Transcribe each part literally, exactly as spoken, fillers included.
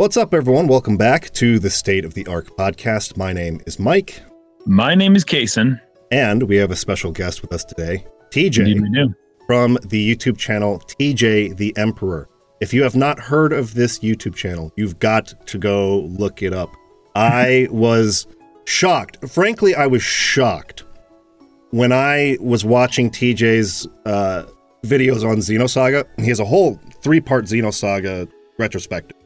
What's up, everyone? Welcome back to the State of the Arc podcast. My name is Mike. My name is Kason. And we have a special guest with us today, T J, from the YouTube channel T J the Emperor. If you have not heard of this YouTube channel, you've got to go look it up. I was shocked. Frankly, I was shocked when I was watching T J's uh, videos on Xenosaga. He has a whole three-part Xenosaga retrospective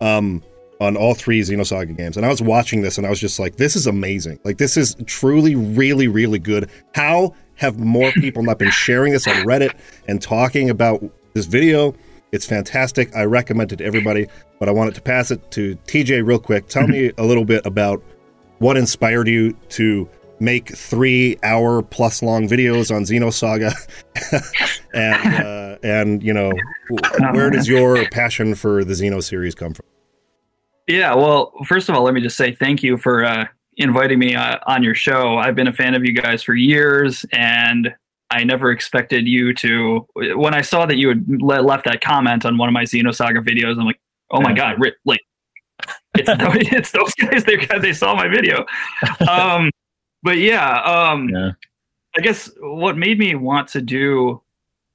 um, on all three Xenosaga games. And I was watching this and I was just like, this is amazing. Like, this is truly, really, really good. How have more people not been sharing this on Reddit and talking about this video? It's fantastic. I recommend it to everybody, but I wanted to pass it to T J real quick. Tell me a little bit about what inspired you to make three hour plus long videos on Xenosaga and, uh, and, you know, where does your passion for the Xeno series come from? Yeah, well, first of all, let me just say thank you for uh, inviting me uh, on your show. I've been a fan of you guys for years, and I never expected you to. When I saw that you had le- left that comment on one of my Xenosaga videos, I'm like, oh my god, like it's it's those guys. They they saw my video. Um, but yeah, um, yeah, I guess what made me want to do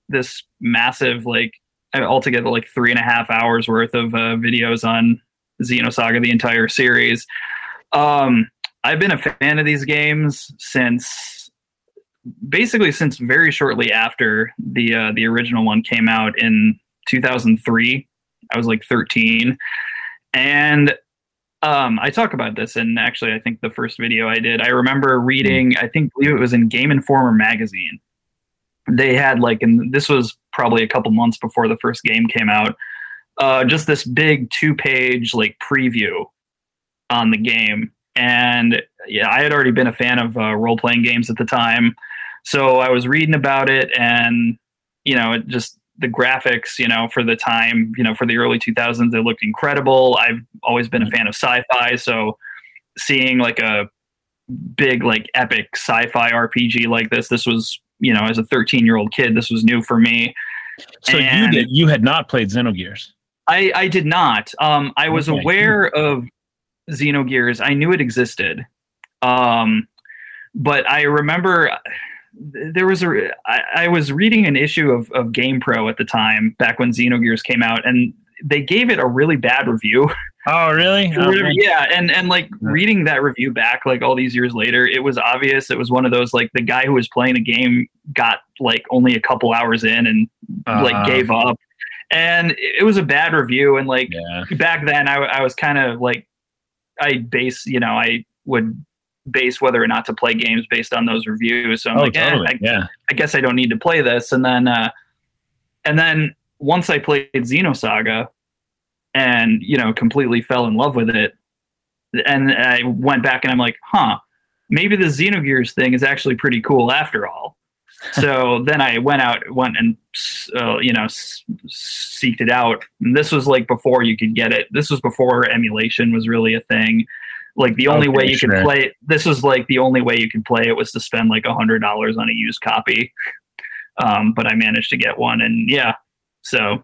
this massive, like altogether, like three and a half hours worth of uh, videos on Xenosaga, the entire series. Um, I've been a fan of these games since. Basically, since very shortly after the uh, the original one came out in two thousand three, I was like thirteen, and um, I talk about this. And actually, I think the first video I did, I remember reading. I think believe it was in Game Informer magazine. They had like, and this was probably a couple months before the first game came out. Uh, just this big two page like preview on the game, and yeah, I had already been a fan of uh, role playing games at the time. So I was reading about it, and, you know, it just the graphics, you know, for the time, you know, for the early two thousands, they looked incredible. I've always been a fan of sci-fi. So seeing like a big, like epic sci-fi R P G like this, this was, you know, as a thirteen year old kid, this was new for me. So and you did, you had not played Xenogears. I, I did not. Um, I was okay. aware of Xenogears. I knew it existed. Um, but I remember there was a, I, I was reading an issue of, of GamePro at the time, back when Xenogears came out, and they gave it a really bad review. Oh, really? Okay. Yeah. And, and like reading that review back, like all these years later, it was obvious. It was one of those, like the guy who was playing a game got like only a couple hours in and uh, like gave up, and it was a bad review. And like yeah. back then I, I was kind of like, I base, you know, I would base whether or not to play games based on those reviews. So I'm oh, like, eh, totally. I, yeah. I guess I don't need to play this. And then, uh, and then once I played Xenosaga and, you know, completely fell in love with it, and I went back and I'm like, huh, maybe the Xenogears thing is actually pretty cool after all. So then I went out, went and, uh, you know, s- seeked it out. And this was like before you could get it. This was before emulation was really a thing. Like the only okay, way you sure. could play it, this was like the only way you could play it was to spend like a hundred dollars on a used copy. Um, but I managed to get one, and yeah, so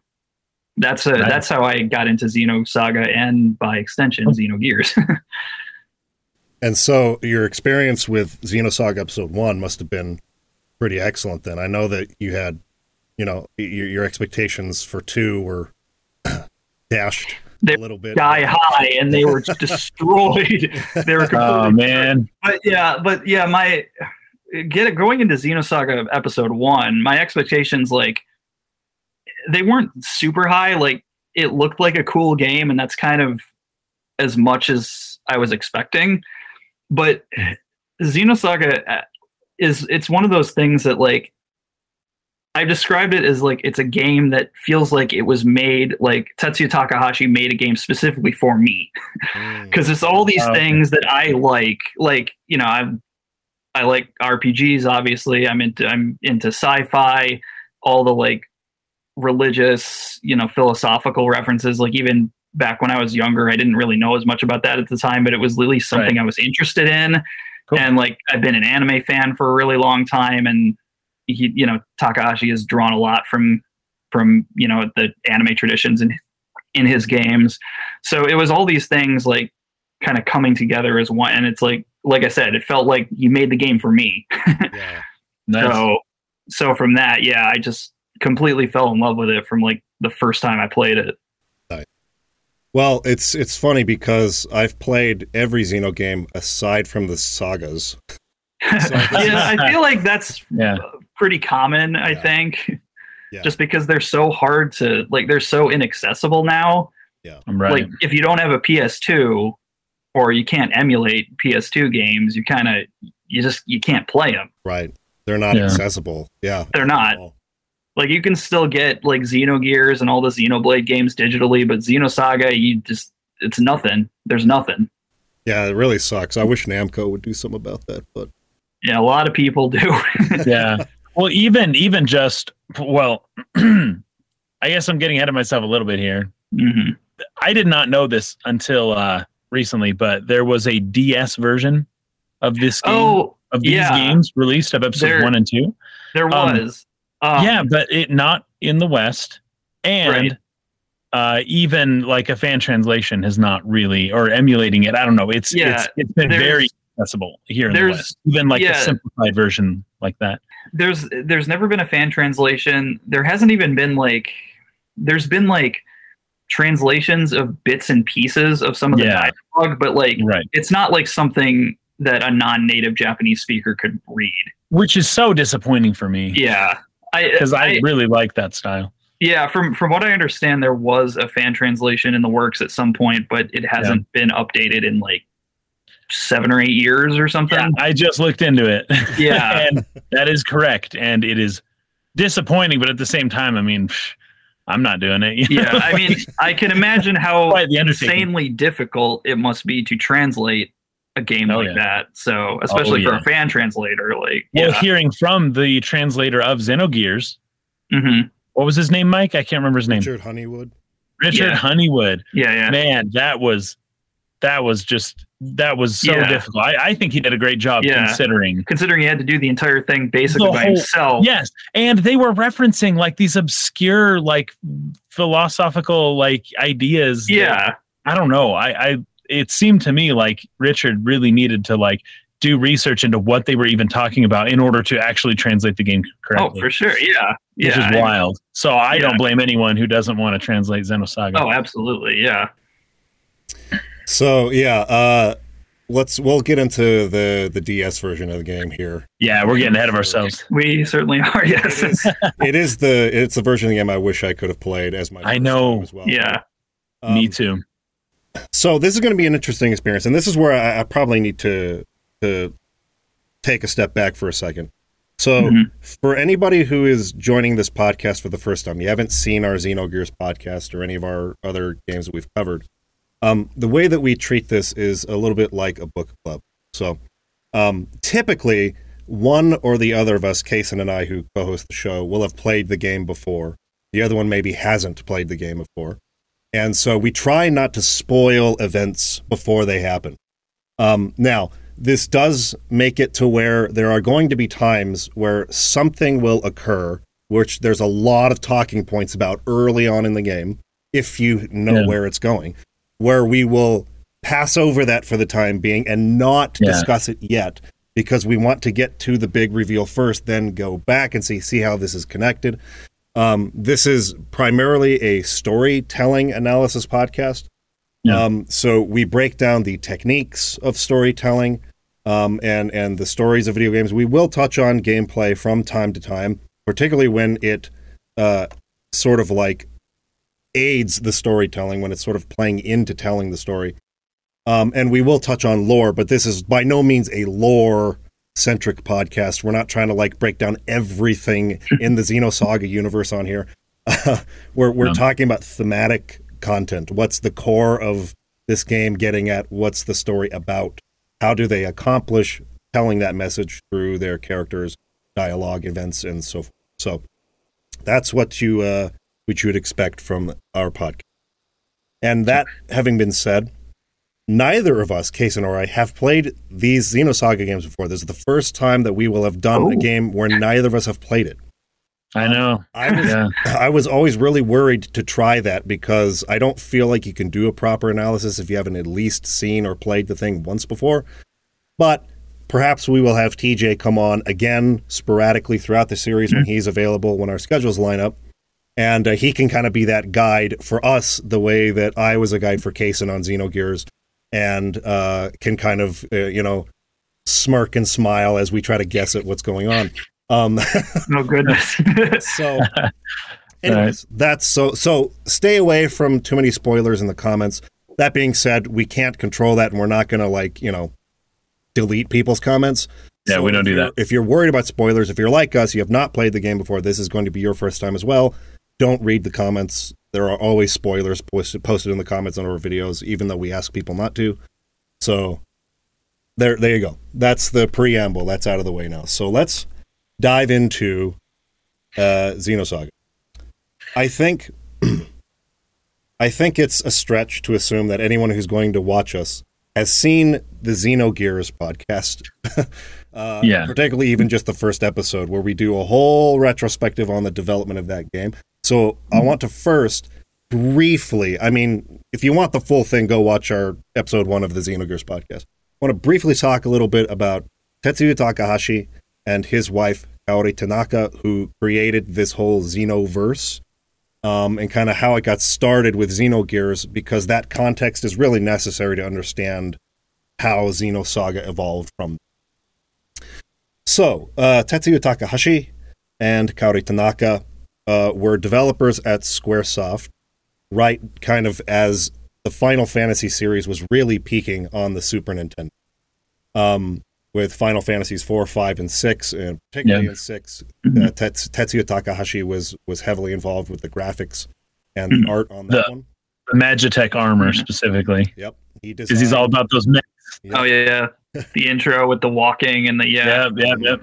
that's a, nice. that's how I got into Xenosaga and by extension, Xenogears. And so your experience with Xenosaga episode one must've been pretty excellent then. I know that you had, you know, your, your expectations for two were dashed. They a little bit die high, and they were destroyed. They were oh man! But yeah, but yeah, my get it going into Xenosaga episode one. My expectations, like, they weren't super high. Like, it looked like a cool game, and that's kind of as much as I was expecting. But Xenosaga is it's one of those things that, like, I've described it as like it's a game that feels like it was made, like Tetsuya Takahashi made a game specifically for me, because it's all these oh, things okay. that I like. Like, you know, I I like R P Gs. Obviously, I'm into I'm into sci-fi, all the like religious, you know, philosophical references. Like even back when I was younger, I didn't really know as much about that at the time, but it was at least something right. I was interested in. Cool. And like I've been an anime fan for a really long time, and he, you know, Takahashi has drawn a lot from, from, you know, the anime traditions and in his games. So it was all these things like kind of coming together as one. And it's like, like I said, it felt like you made the game for me. Yeah. Nice. So, so from that, yeah, I just completely fell in love with it from like the first time I played it. Well, it's it's funny because I've played every Xeno game aside from the sagas. Yeah, I feel like that's yeah. pretty common, I yeah. think. Yeah. Just because they're so hard to, like, they're so inaccessible now. Yeah. I'm right. Like, if you don't have a P S two or you can't emulate P S two games, you kind of, you just, you can't play them. Right. They're not yeah. accessible. Yeah. They're not. All. Like, you can still get, like, Xenogears and all the Xenoblade games digitally, but Xenosaga, you just, it's nothing. There's nothing. Yeah, it really sucks. I wish Namco would do something about that, but... Yeah, a lot of people do. Yeah. Well, even even just, well, I guess I'm getting ahead of myself a little bit here. Mm-hmm. I did not know this until uh, recently, but there was a D S version of this game, oh, of these yeah. games released of episode there, one and two. There was. Um, Um, yeah, but it not in the West, and right. uh, even like a fan translation has not really, or emulating it. I don't know. It's yeah, it's, it's been very accessible here in the West. Even like yeah, a simplified version like that. There's there's never been a fan translation. There hasn't even been like there's been like translations of bits and pieces of some of the yeah. dialogue, but like right. it's not like something that a non-native Japanese speaker could read, which is so disappointing for me. Yeah. Because I, I, I really like that style. Yeah, from from what I understand, there was a fan translation in the works at some point, but it hasn't yeah. been updated in like seven or eight years or something. Yeah, I just looked into it. Yeah. And that is correct. And it is disappointing, but at the same time, I mean, pff, I'm not doing it. Yeah, like, I mean, I can imagine how insanely difficult it must be to translate a game oh, like yeah. that, so especially oh, yeah. for a fan translator, like well, yeah. hearing from the translator of Xenogears, mm-hmm. what was his name, Mike? I can't remember his name. Richard Honeywood. Richard yeah. Honeywood. Yeah, yeah. Man, that was that was just that was so yeah. difficult. I, I think he did a great job yeah. considering considering he had to do the entire thing basically by whole, himself. Yes, and they were referencing like these obscure like philosophical like ideas. Yeah, that, I don't know. I. I It seemed to me like Richard really needed to like do research into what they were even talking about in order to actually translate the game correctly. Oh, for sure. Yeah. yeah Which is I, wild. So I yeah. don't blame anyone who doesn't want to translate Xenosaga. Oh, absolutely. Yeah. So, yeah. Uh, let's, we'll get into the, the D S version of the game here. Yeah. We're getting ahead of ourselves. We certainly are. Yes. It is, it is the, it's the version of the game I wish I could have played as my, I know. As well. Yeah. Um, me too. So this is going to be an interesting experience, and this is where I, I probably need to to take a step back for a second. So mm-hmm. for anybody who is joining this podcast for the first time, you haven't seen our Xenogears podcast or any of our other games that we've covered, um, the way that we treat this is a little bit like a book club. So um, typically, one or the other of us, Kason and I, who co-host the show, will have played the game before. The other one maybe hasn't played the game before. And so we try not to spoil events before they happen. Um, now, this does make it to where there are going to be times where something will occur, which there's a lot of talking points about early on in the game, if you know yeah. where it's going, where we will pass over that for the time being and not yeah. discuss it yet, because we want to get to the big reveal first, then go back and see, see how this is connected. Um, this is primarily a storytelling analysis podcast. Yeah. Um, so we break down the techniques of storytelling, um, and, and the stories of video games. We will touch on gameplay from time to time, particularly when it, uh, sort of like aids the storytelling, when it's sort of playing into telling the story. Um, and we will touch on lore, but this is by no means a lore centric podcast. We're not trying to like break down everything in the Xenosaga universe on here. Uh, we're we're no. talking about thematic content. What's the core of this game getting at? What's the story about? How do they accomplish telling that message through their characters, dialogue, events, and so forth? So that's what you uh, what you would expect from our podcast. And that having been said, neither of us, Kason or I, have played these Xenosaga games before. This is the first time that we will have done oh. a game where neither of us have played it. I know. I was, yeah. I was always really worried to try that because I don't feel like you can do a proper analysis if you haven't at least seen or played the thing once before. But perhaps we will have T J come on again sporadically throughout the series mm-hmm. when he's available, when our schedules line up. And uh, he can kind of be that guide for us the way that I was a guide for Kaysen on Xenogears and uh, can kind of, uh, you know, smirk and smile as we try to guess at what's going on. Um, oh, goodness. So, anyways, right. that's so, so stay away from too many spoilers in the comments. That being said, we can't control that and we're not going to, like, you know, delete people's comments. Yeah, so we don't do that. If you're worried about spoilers, if you're like us, you have not played the game before, this is going to be your first time as well. Don't read the comments. There are always spoilers posted, posted in the comments on our videos, even though we ask people not to. So, there, there you go. That's the preamble. That's out of the way now. So, let's dive into uh, Xenosaga. I think I think it's a stretch to assume that anyone who's going to watch us has seen the Xenogears podcast, uh, yeah. particularly even just the first episode where we do a whole retrospective on the development of that game. So I want to first briefly, I mean, if you want the full thing, go watch our episode one of the Xenogears podcast. I want to briefly talk a little bit about Tetsuya Takahashi and his wife, Kaori Tanaka, who created this whole Xenoverse, um, and kind of how it got started with Xenogears, because that context is really necessary to understand how Xenosaga evolved from. So, uh, Tetsuya Takahashi and Kaori Tanaka uh, were developers at Squaresoft, right kind of as the Final Fantasy series was really peaking on the Super Nintendo. Um... with Final Fantasies four, five, and six, and particularly yeah. in six, uh, Tets- Tetsuya Takahashi was was heavily involved with the graphics and the mm-hmm. art on that the, one. The Magitek armor, specifically. Yep. Because he he's all about those mechs. Yep. Oh, yeah. The intro with the walking and the, yeah. Yep, yep, yep.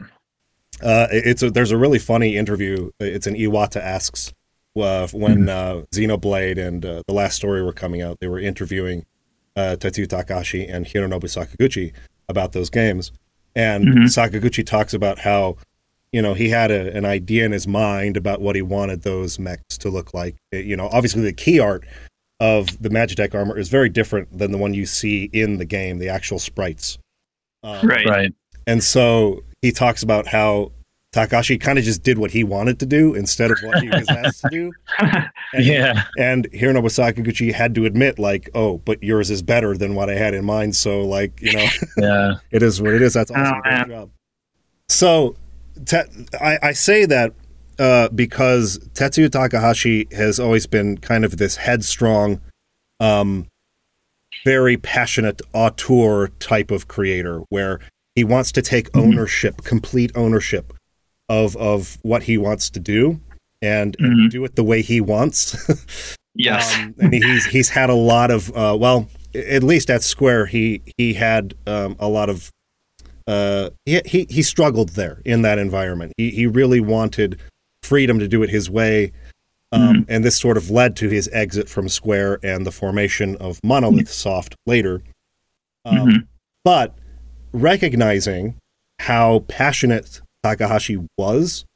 Uh, it's a, there's a really funny interview. It's an Iwata Asks. Uh, when mm-hmm. uh, Xenoblade and uh, The Last Story were coming out, they were interviewing uh, Tetsuya Takahashi and Hironobu Sakaguchi about those games. And mm-hmm. Sakaguchi talks about how, you know, he had a, an idea in his mind about what he wanted those mechs to look like. It, you know, obviously the key art of the Magitek armor is very different than the one you see in the game, the actual sprites. Um, right. right. And so he talks about how Takahashi kind of just did what he wanted to do instead of what he was asked to do. And, yeah. And Hironobu Sakaguchi had to admit, like, oh, but yours is better than what I had in mind. So, like, you know, yeah. it is what it is. That's awesome. Great job. So te- I, I say that uh, because Tetsuya Takahashi has always been kind of this headstrong, um, very passionate auteur type of creator where he wants to take ownership, mm-hmm. complete ownership of of what he wants to do and, mm-hmm. and do it the way he wants. Yes. Um, and he's he's had a lot of uh, well, at least at Square he he had um, a lot of uh, he, he he struggled there in that environment. He he really wanted freedom to do it his way. Um, mm-hmm. and this sort of led to his exit from Square and the formation of Monolith Soft later. Um, mm-hmm. but recognizing how passionate Takahashi was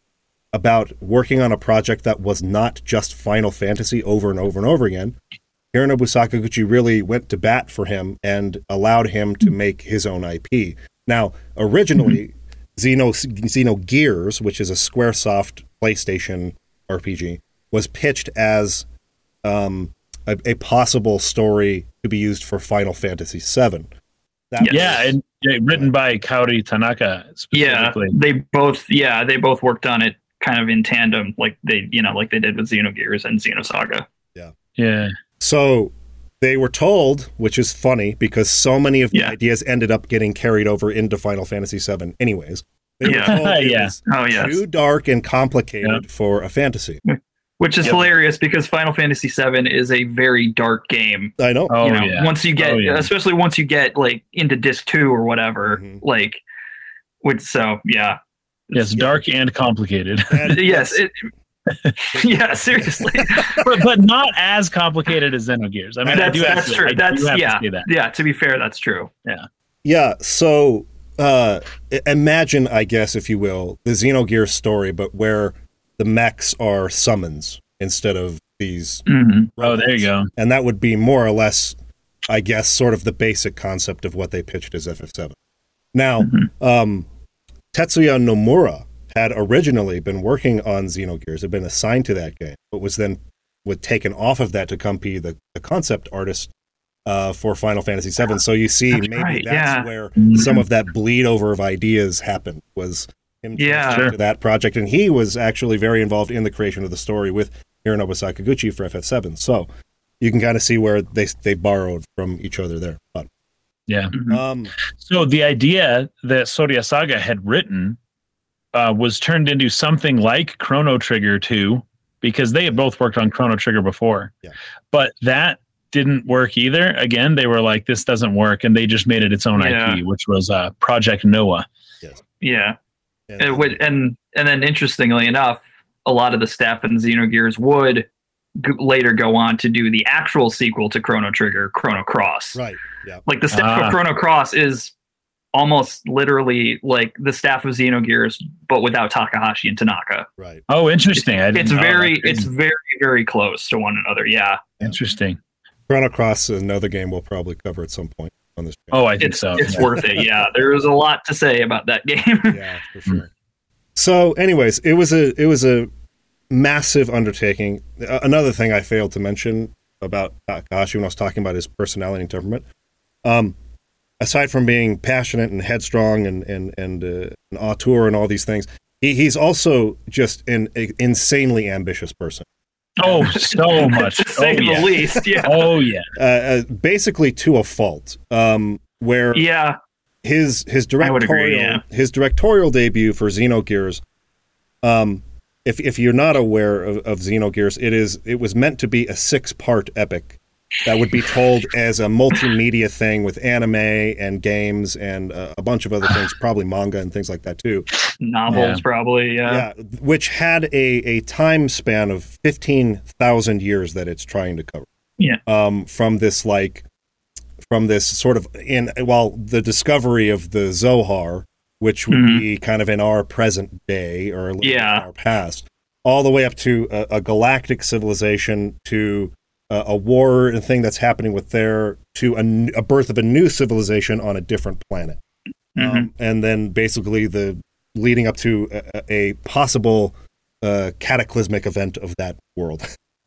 about working on a project that was not just Final Fantasy over and over and over again, Hironobu Sakaguchi really went to bat for him and allowed him to make his own I P. Now, originally, Xeno, Xenogears, which is a Squaresoft PlayStation R P G, was pitched as um, a, a possible story to be used for Final Fantasy seven. That yeah, was, and yeah, written by Kaori Tanaka specifically. Yeah, they both. Yeah, they both worked on it kind of in tandem, like they, you know, like they did with Xenogears and Xenosaga. Yeah, yeah. So they were told, which is funny because so many of the yeah. ideas ended up getting carried over into Final Fantasy seven. Anyways, they were yeah. told it yeah. was oh, yes. too dark and complicated yeah. for a fantasy. Which is yep. hilarious because Final Fantasy seven is a very dark game. I know. Oh, you know yeah. Once you get, oh, yeah. especially once you get like into disc two or whatever, mm-hmm. like, which so yeah, yes, yeah. dark and complicated. And yes, it, yeah, seriously, but, but not as complicated as Xenogears. I mean, that's, I do that's actually, true. I that's do have yeah, to say that. yeah. To be fair, that's true. Yeah, yeah. So uh, imagine, I guess, if you will, the Xenogears story, but where. the mechs are summons instead of these. Mm-hmm. Oh, there you go. And that would be more or less, I guess, sort of the basic concept of what they pitched as F F seven. Now, mm-hmm. um, Tetsuya Nomura had originally been working on Xenogears, had been assigned to that game, but was then was taken off of that to come be the, the concept artist uh, for Final Fantasy seven. Yeah. So you see, that's maybe right. that's yeah. where mm-hmm. some of that bleed over of ideas happened, was him yeah. to that project. And he was actually very involved in the creation of the story with Hironobu Sakaguchi for F F seven. So you can kind of see where they they borrowed from each other there. But, yeah. Mm-hmm. Um, so the idea that Soraya Saga had written uh, was turned into something like Chrono Trigger two, because they had both worked on Chrono Trigger before. Yeah. But that didn't work either. Again, they were like, this doesn't work, and they just made it its own yeah. I P, which was uh, Project Noah. Yes. Yeah. And, it would, and, and then interestingly enough, a lot of the staff in Xenogears would g- later go on to do the actual sequel to Chrono Trigger, Chrono Cross. Right. Yeah. Like the staff ah. of Chrono Cross is almost literally like the staff of Xenogears, but without Takahashi and Tanaka. Right. Oh, interesting. I didn't it's know very, that. it's very, very close to one another. Yeah. Interesting. Chrono Cross is another game we'll probably cover at some point on this. Channel. Oh, I think it's, so. It's yeah. worth it. Yeah. There was a lot to say about that game. Yeah, for sure. So, anyways, it was a it was a massive undertaking. Uh, another thing I failed to mention about Takahashi when I was talking about his personality and temperament, um, aside from being passionate and headstrong and and and uh, an auteur and all these things, he, he's also just an a, insanely ambitious person. Oh, so much, to say oh, the yeah. least. Yeah. Oh yeah. Uh, uh, basically to a fault. Um, where yeah. His his directorial agree, yeah. his directorial debut for Xenogears, um, if if you're not aware of, of Xenogears, it is it was meant to be a six part epic that would be told as a multimedia thing with anime and games and uh, a bunch of other things, probably manga and things like that too. Novels, yeah. probably, yeah. yeah. Which had a a time span of fifteen thousand years that it's trying to cover. Yeah. Um, from this like. From this sort of in well, the discovery of the Zohar, which would mm-hmm. be kind of in our present day or a little yeah. in our past, all the way up to a, a galactic civilization, to a, a war and thing that's happening with there, to a, a birth of a new civilization on a different planet, mm-hmm. um, and then basically the leading up to a, a possible uh, cataclysmic event of that world.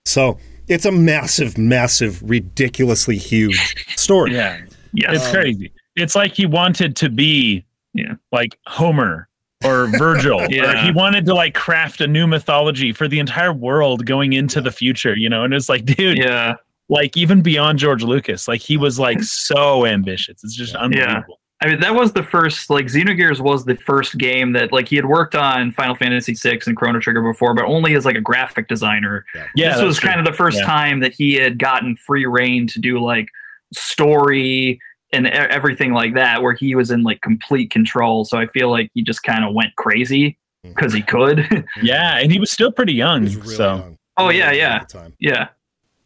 So. It's a massive, massive, ridiculously huge story. Yeah, yes. It's um, crazy. It's like he wanted to be yeah. like Homer or Virgil. yeah. or he wanted to like craft a new mythology for the entire world going into yeah. the future, you know? And it's like, dude, yeah. like even beyond George Lucas, like he was like so ambitious. It's just yeah. unbelievable. Yeah. I mean, that was the first, like Xenogears was the first game that like he had worked on Final Fantasy six and Chrono Trigger before, but only as like a graphic designer. Yeah. Yeah, this was true. Kind of the first yeah. time that he had gotten free reign to do like story and everything like that, where he was in like complete control. So I feel like he just kind of went crazy because he could. yeah. And he was still pretty young. Really so. Young. Oh really yeah. Yeah. Time. Yeah.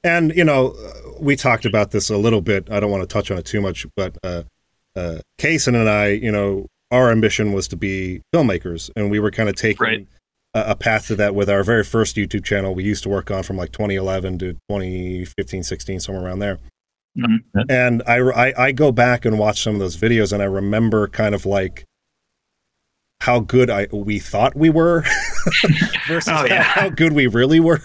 And you know, we talked about this a little bit. I don't want to touch on it too much, but, uh, Uh, Kaysen and I, you know, our ambition was to be filmmakers, and we were kind of taking right. a, a path to that with our very first YouTube channel we used to work on from like twenty eleven to twenty fifteen, sixteen, somewhere around there. Mm-hmm. And I, I, I go back and watch some of those videos, and I remember kind of like how good I we thought we were versus oh, yeah. how, how good we really were.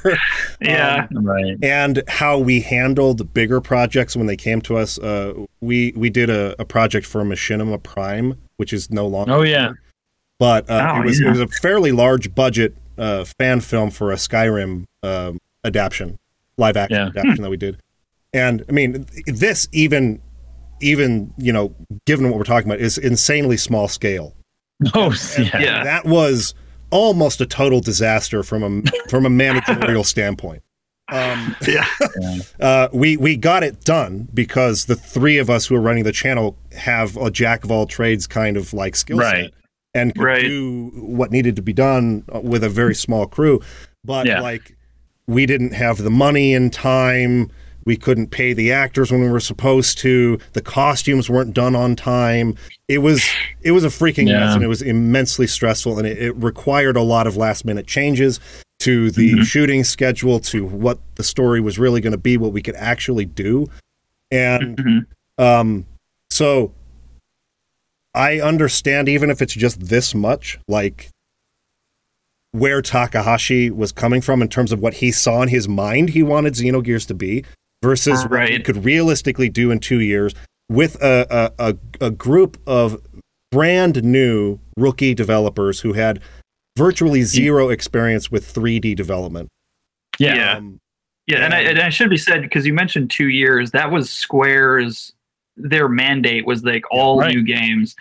yeah, um, right. And how we handled bigger projects when they came to us. Uh, we we did a, a project for Machinima Prime, which is no longer. Oh yeah, there. But uh, oh, it was yeah. it was a fairly large budget uh, fan film for a Skyrim um, adaptation, live action yeah. adaptation hmm. that we did. And I mean, this even even you know, given what we're talking about, is insanely small scale. Oh, and, yeah. And that was almost a total disaster from a from a managerial standpoint. Um, yeah, uh, we we got it done because the three of us who are running the channel have a jack of all trades kind of like skill set right. and could right. do what needed to be done with a very small crew. But yeah. like, we didn't have the money in time. We couldn't pay the actors when we were supposed to. The costumes weren't done on time. It was it was a freaking yeah. mess, and it was immensely stressful, and it, it required a lot of last minute changes. to the mm-hmm. shooting schedule, to what the story was really going to be, what we could actually do. And mm-hmm. um, so I understand, even if it's just this much, like where Takahashi was coming from in terms of what he saw in his mind he wanted Xenogears to be versus right. what he could realistically do in two years with a, a, a, a group of brand new rookie developers who had virtually zero experience with three D development. Yeah. Um, yeah. And, and I, it should be said, because you mentioned two years, that was Square's, their mandate was like all right. new games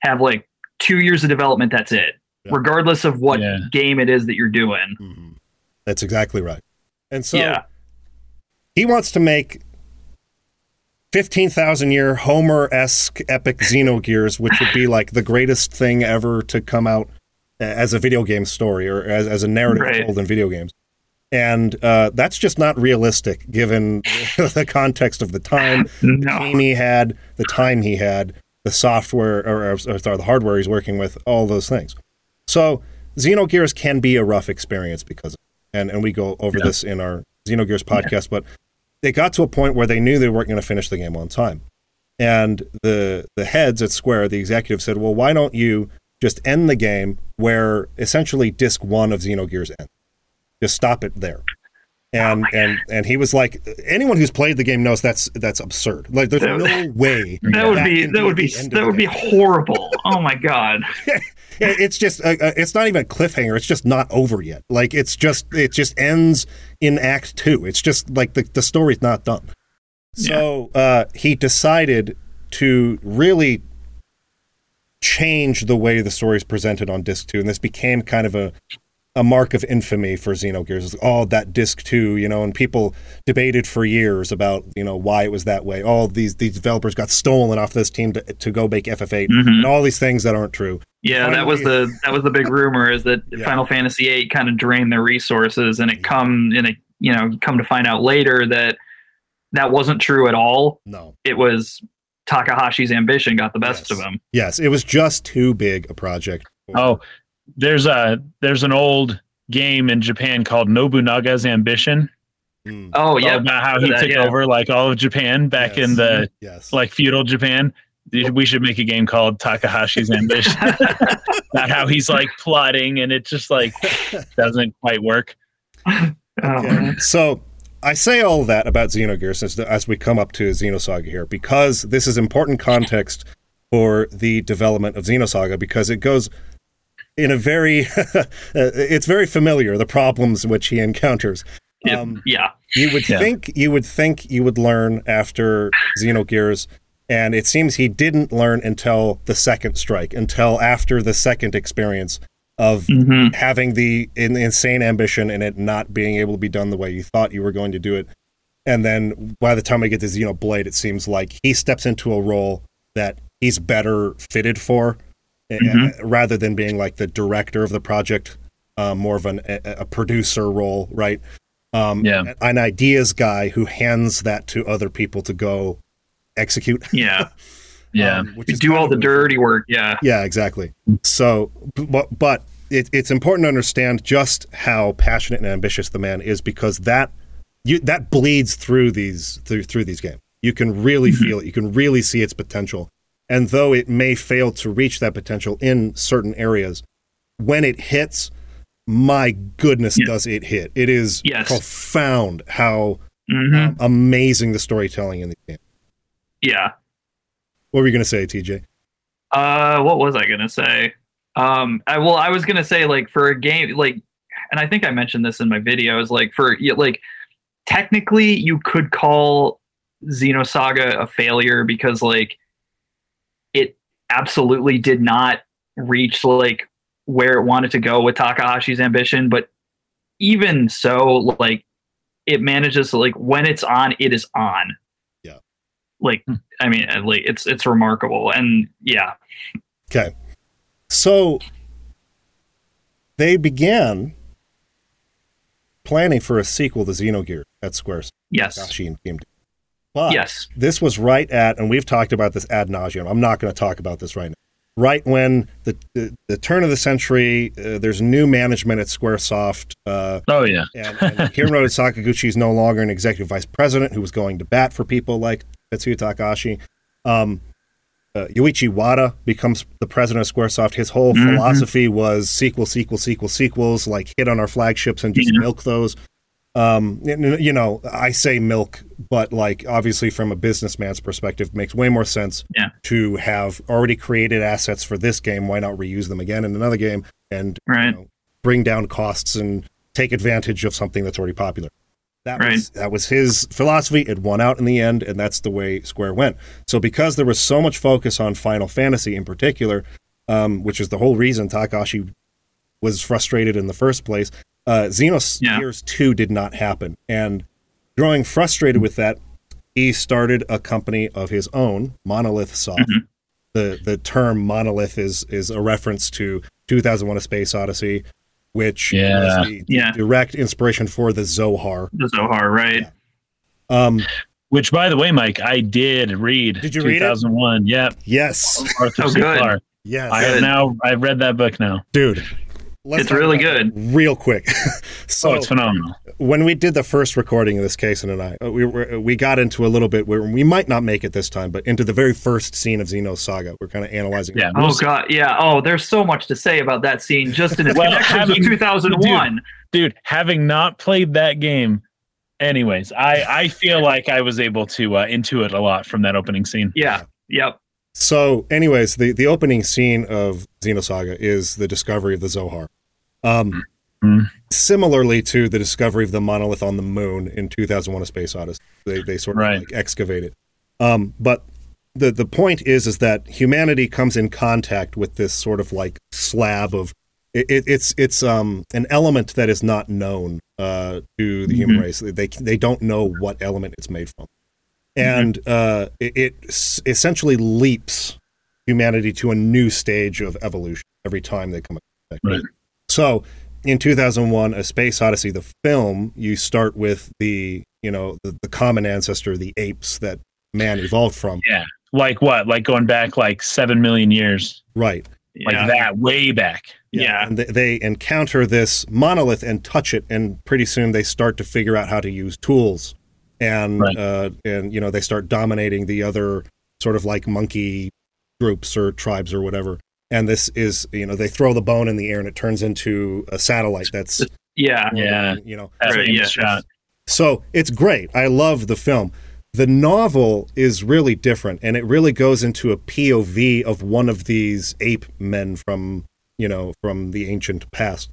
have like two years of development. That's it. Yeah. Regardless of what yeah. game it is that you're doing. Mm-hmm. That's exactly right. And so yeah. he wants to make fifteen thousand year Homer-esque epic Xenogears, which would be like the greatest thing ever to come out as a video game story or as, as a narrative right. told in video games. And uh, that's just not realistic given the context of the time, no. the team he had, the time he had, the software or, or, or the hardware he's working with, all those things. So Xenogears can be a rough experience because of it. And, and we go over yeah. this in our Xenogears podcast, yeah. but they got to a point where they knew they weren't going to finish the game on time. And the the heads at Square, the executive, said, well, why don't you just end the game where essentially disc one of Xenogears ends. Just stop it there. And oh and and he was like, anyone who's played the game knows that's that's absurd. Like there's that, no way that would that be that would be that would be horrible. Oh my god. It's just uh, it's not even a cliffhanger. It's just not over yet. Like it's just it just ends in act two. It's just like the the story's not done. So yeah. uh, he decided to really change the way the story is presented on disc two, and this became kind of a a mark of infamy for Xenogears. Like, oh, that disc two, you know, and people debated for years about, you know, why it was that way. Oh, these these developers got stolen off this team to, to go make F F eight, mm-hmm. and all these things that aren't true. Yeah, Final that was the that was the big rumor is that yeah. Final Fantasy eight kind of drained their resources, and it come and it you know come to find out later that that wasn't true at all. No, it was. Takahashi's ambition got the best yes. of him. Yes, it was just too big a project. Oh, there's a there's an old game in Japan called Nobunaga's Ambition. Mm. Oh yeah, about how he that, took yeah. over like all of Japan back yes. in the yes. like feudal Japan. We should make a game called Takahashi's Ambition. About how he's like plotting and it just like doesn't quite work. Okay. Oh. So. I say all that about Xenogears as, as we come up to Xenosaga here, because this is important context for the development of Xenosaga, because it goes in a very, it's very familiar, the problems which he encounters. Um, yeah. You would yeah. think, you would think you would learn after Xenogears, and it seems he didn't learn until the second strike, until after the second experience of mm-hmm. having the in, insane ambition and it not being able to be done the way you thought you were going to do it. And then by the time I get to Xenoblade, it seems like he steps into a role that he's better fitted for, mm-hmm. uh, rather than being like the director of the project, uh, more of an, a, a producer role, right? Um, yeah. An ideas guy who hands that to other people to go execute. Yeah. Yeah, um, which do all the dirty work. Yeah, yeah, exactly. So, but, but it, it's important to understand just how passionate and ambitious the man is, because that you that bleeds through these through through these games. You can really mm-hmm. feel it. You can really see its potential. And though it may fail to reach that potential in certain areas, when it hits, my goodness, yeah. does it hit! It is yes. profound how mm-hmm. um, amazing the storytelling in the game. Yeah. What were you going to say, T J? Uh, what was I going to say? Um, I, well, I was going to say, like, for a game, like, and I think I mentioned this in my videos, like, for, like, technically, you could call Xenosaga a failure because, like, it absolutely did not reach, like, where it wanted to go with Takahashi's ambition. But even so, like, it manages to, like, when it's on, it is on. Like, I mean, like it's it's remarkable, and yeah. Okay, so they began planning for a sequel to Xenogears at Squaresoft. Yes. But yes. this was right at, and we've talked about this ad nauseum. I'm not going to talk about this right now. right when the the, the turn of the century, uh, there's new management at Squaresoft. Uh, oh, yeah. and, and Hironobu Sakaguchi is no longer an executive vice president who was going to bat for people like Tetsuya Takahashi. Um, uh, Yuichi Wada becomes the president of Squaresoft. His whole mm-hmm. philosophy was sequel, sequel, sequel, sequels, like hit on our flagships and just yeah. milk those. Um, you know, I say milk, but like obviously from a businessman's perspective, it makes way more sense yeah. to have already created assets for this game. Why not reuse them again in another game and right. you know, bring down costs and take advantage of something that's already popular? That right. was that was his philosophy. It won out in the end, and that's the way Square went. So because there was so much focus on Final Fantasy in particular, um, which is the whole reason Takahashi was frustrated in the first place, Uh, Xenogears yeah. two did not happen, and growing frustrated with that, he started a company of his own, Monolith Soft. Mm-hmm. The the term Monolith is is a reference to two thousand one: A Space Odyssey, which yeah. was the yeah. direct inspiration for the Zohar. The Zohar, right? Yeah. Um, which, by the way, Mike, I did read. Did you read it? two thousand one? Yep. Yes. Arthur oh, good. Yes. I have now. I've read that book now, dude. Let's it's really good. Real quick. So oh, it's phenomenal. When we did the first recording of this, Kason and I, we were, we got into a little bit where we might not make it this time, but into the very first scene of Xenosaga. We're kind of analyzing. Yeah. Oh, God. Yeah. Oh, there's so much to say about that scene just in its well, connection having, with two thousand one. Dude, dude, having not played that game, anyways, I, I feel like I was able to uh, intuit a lot from that opening scene. Yeah. yeah. Yep. So, anyways, the, the opening scene of Xenosaga is the discovery of the Zohar. Um, mm-hmm. Similarly to the discovery of the monolith on the moon in two thousand one: A Space Odyssey. They they sort of right. like excavate it. Um, but the, the point is is that humanity comes in contact with this sort of like slab of... It, it, it's it's um, an element that is not known uh, to the mm-hmm. human race. They, they don't know what element it's made from. And uh, it, it s- essentially leaps humanity to a new stage of evolution every time they come back. Right. So in two thousand one, A Space Odyssey, the film, you start with the, you know, the, the common ancestor, the apes that man evolved from. Yeah. Like what? Like going back like seven million years. Right. Like yeah. that way back. Yeah. yeah. And they, they encounter this monolith and touch it. And pretty soon they start to figure out how to use tools. And, right. uh, and you know, they start dominating the other sort of like monkey groups or tribes or whatever. And this is, you know, they throw the bone in the air and it turns into a satellite. That's yeah. Yeah. You know, that's right, yeah. shot. So it's great. I love the film. The novel is really different, and it really goes into a P O V of one of these ape men from, you know, from the ancient past.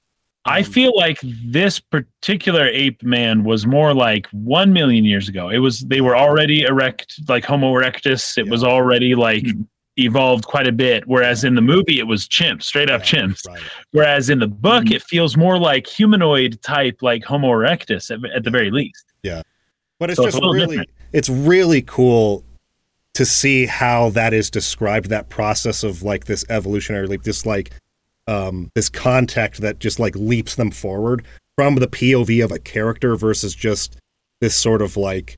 I feel like this particular ape man was more like one million years ago. It was, they were already erect, like Homo erectus. It yeah. was already like mm-hmm. evolved quite a bit. Whereas in the movie, it was chimps, straight up yeah, chimps. Right. Whereas in the book, mm-hmm. it feels more like humanoid type, like Homo erectus at, at the very least. Yeah. But it's so just it's really, different. It's really cool to see how that is described, that process of like this evolutionary leap, this like, Um, this contact that just like leaps them forward from the P O V of a character versus just this sort of like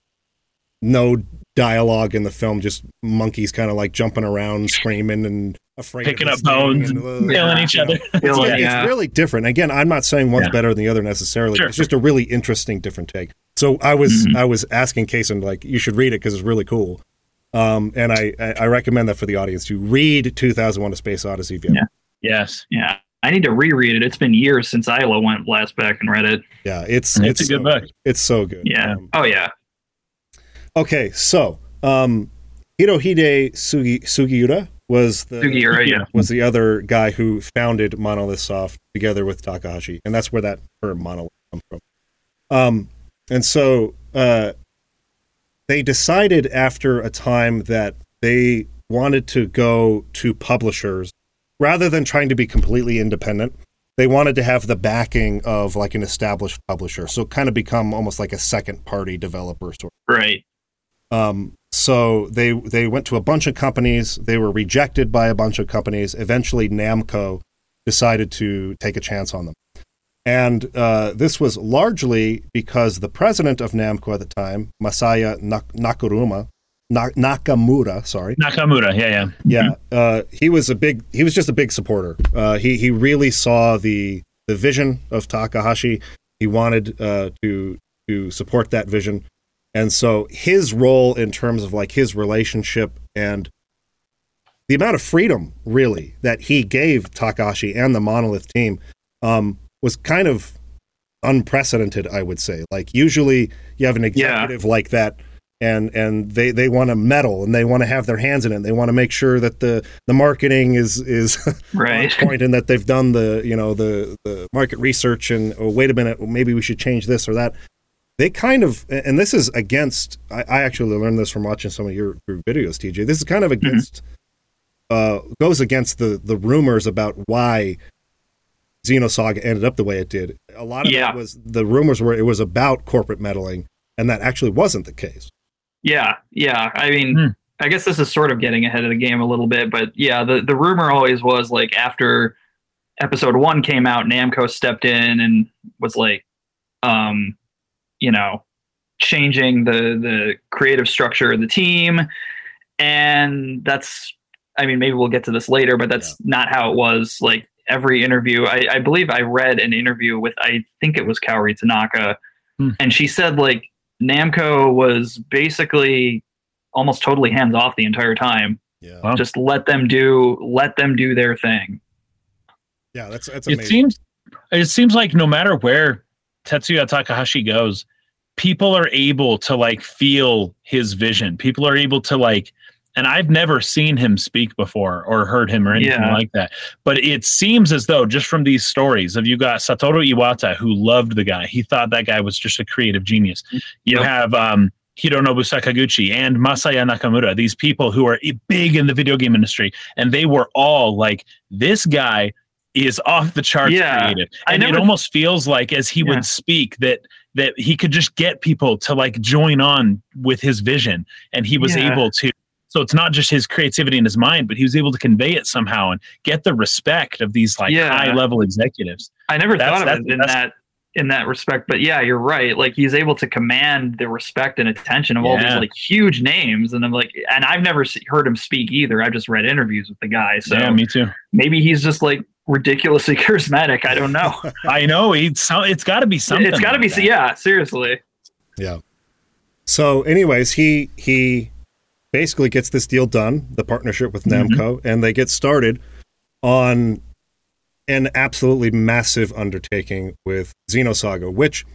no dialogue in the film, just monkeys kind of like jumping around, screaming and afraid, picking up bones, and, uh, killing each other. It's, yeah. it's really different. Again, I'm not saying one's yeah. better than the other necessarily. Sure. It's just a really interesting, different take. So I was mm-hmm. I was asking Kason, like, you should read it because it's really cool, um, and I, I I recommend that for the audience to read two thousand one: A Space Odyssey. If you yeah. Yes. Yeah. I need to reread it. It's been years since I went last back and read it. Yeah, it's it's, it's a so good book. Good. It's so good. Yeah. Um, oh yeah. Okay, so um, Hirohide Sugi- Sugiura was the Sugiura, yeah. was the other guy who founded Monolith Soft together with Takahashi, and that's where that term monolith comes from. Um, and so uh, they decided after a time that they wanted to go to publishers. Rather than trying to be completely independent, they wanted to have the backing of like an established publisher. So kind of become almost like a second party developer sort of. Right. Um, so they they went to a bunch of companies. They were rejected by a bunch of companies. Eventually, Namco decided to take a chance on them. And uh, this was largely because the president of Namco at the time, Masaya Nak- Nakamura, Na- Nakamura, sorry. Nakamura, yeah, yeah. Yeah, mm-hmm. uh, he was a big, he was just a big supporter. Uh, he, he really saw the, the vision of Takahashi. He wanted uh, to to support that vision. And so his role in terms of like his relationship and the amount of freedom, really, that he gave Takahashi and the Monolith team um, was kind of unprecedented, I would say. Like, usually you have an executive yeah. like that, and and they, they want to meddle, and they want to have their hands in it, and they want to make sure that the, the marketing is is right. on point, and that they've done the, you know, the, the market research, and oh, wait a minute, maybe we should change this or that. They kind of, and this is against, I, I actually learned this from watching some of your, your videos, T J. This is kind of against, mm-hmm. uh, goes against the, the rumors about why Xenosaga ended up the way it did. A lot of yeah. it was, the rumors were it was about corporate meddling, and that actually wasn't the case. Yeah, yeah. I mean, mm. I guess this is sort of getting ahead of the game a little bit, but yeah, the, the rumor always was like after episode one came out, Namco stepped in and was like, um, you know, changing the, the creative structure of the team. And that's, I mean, maybe we'll get to this later, but that's yeah. not how it was. Like every interview, I, I believe I read an interview with, I think it was Kaori Tanaka. Mm. And she said like Namco was basically almost totally hands off the entire time. Yeah. Wow. Just let them do, let them do their thing. Yeah. That's, that's amazing. It seems, it seems like no matter where Tetsuya Takahashi goes, people are able to like feel his vision. People are able to like, and I've never seen him speak before or heard him or anything yeah. like that. But it seems as though just from these stories of, you got Satoru Iwata, who loved the guy. He thought that guy was just a creative genius. You yep. have um, Hironobu Sakaguchi and Masaya Nakamura, these people who are big in the video game industry. And they were all like, this guy is off the charts yeah. creative. And never, it almost feels like as he yeah. would speak that that he could just get people to like join on with his vision, and he was yeah. able to. So it's not just his creativity in his mind, but he was able to convey it somehow and get the respect of these like yeah. high level executives. I never that's, thought of it in that in that respect, but yeah, you're right. Like he's able to command the respect and attention of yeah. all these like huge names, and I'm like, and I've never heard him speak either. I've just read interviews with the guy. So yeah, me too. Maybe he's just like ridiculously charismatic. I don't know. I know. It's, it's got to be something. It's got to like be. That. Yeah, seriously. Yeah. So anyways, he he basically gets this deal done, the partnership with Namco, mm-hmm. and they get started on an absolutely massive undertaking with Xenosaga, which,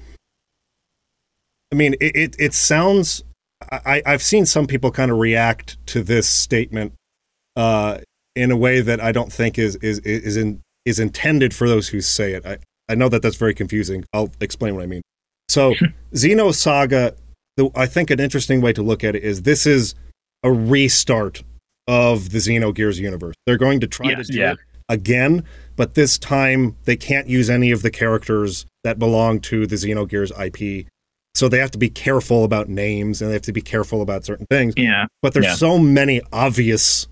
I mean, it, it, it sounds, I, I've seen some people kind of react to this statement uh, in a way that I don't think is is is in, is intended for those who say it. I, I know that that's very confusing. I'll explain what I mean. So, Xenosaga, the, I think an interesting way to look at it is this is a restart of the Xenogears universe. They're going to try yeah, to do yeah. it again, but this time they can't use any of the characters that belong to the Xenogears I P. So they have to be careful about names, and they have to be careful about certain things. Yeah. But there's yeah. so many obvious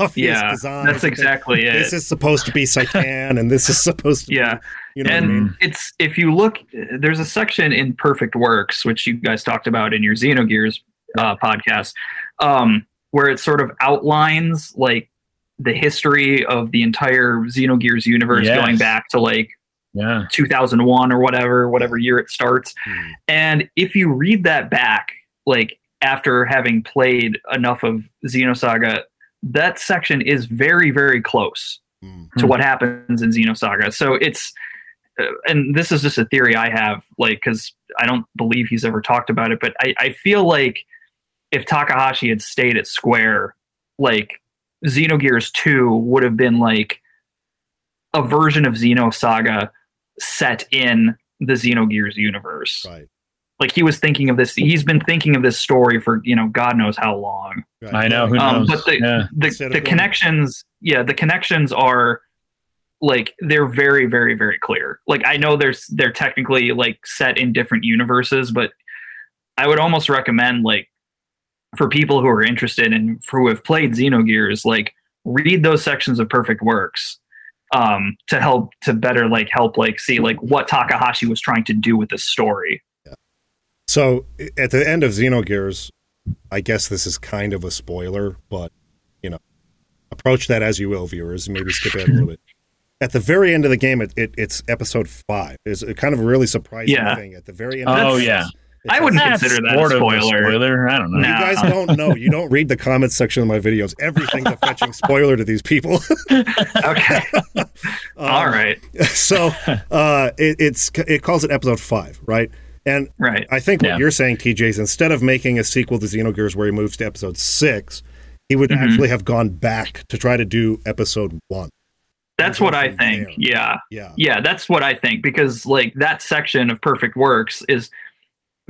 obvious yeah, design. That's exactly it. This is supposed to be Saitan, and this is supposed to yeah. be, you know, and what I mean? It's, if you look, there's a section in Perfect Works, which you guys talked about in your Xenogears uh, podcast, um, where it sort of outlines like the history of the entire Xenogears universe yes. going back to like yeah. two thousand one or whatever, whatever year it starts. Mm. And if you read that back, like after having played enough of Xenosaga, that section is very, very close mm-hmm. to what happens in Xenosaga. So it's, uh, and this is just a theory I have, like, because I don't believe he's ever talked about it, but I, I feel like if Takahashi had stayed at Square, like, Xenogears two would have been, like, a version of Xenosaga set in the Xenogears universe. Right. Like he was thinking of this, he's been thinking of this story for, you know, God knows how long. Right. I know, who knows? Um, but the yeah. the, the connections, yeah, the connections are like, they're very, very, very clear. Like I know there's, they're technically like set in different universes, but I would almost recommend like for people who are interested and who have played Xenogears, like read those sections of Perfect Works um, to help, to better like help, like see like what Takahashi was trying to do with this story. So at the end of Xenogears, I guess this is kind of a spoiler, but, you know, approach that as you will, viewers. Maybe skip ahead a little bit. At the very end of the game, it, it it's episode five. It's kind of a really surprising yeah. thing. At the very end. Oh, of yeah. I wouldn't consider that a spoiler. spoiler. I don't know. No. You guys don't know. You don't read the comments section of my videos. Everything's a fetching spoiler to these people. Okay. um, All right. So uh, it, it's it calls it episode five, right? And right. I think what yeah. you're saying, T J, is instead of making a sequel to Xenogears where he moves to episode six, he would mm-hmm. actually have gone back to try to do episode one. That's what I think. There. Yeah. Yeah. Yeah. That's what I think, because like that section of Perfect Works is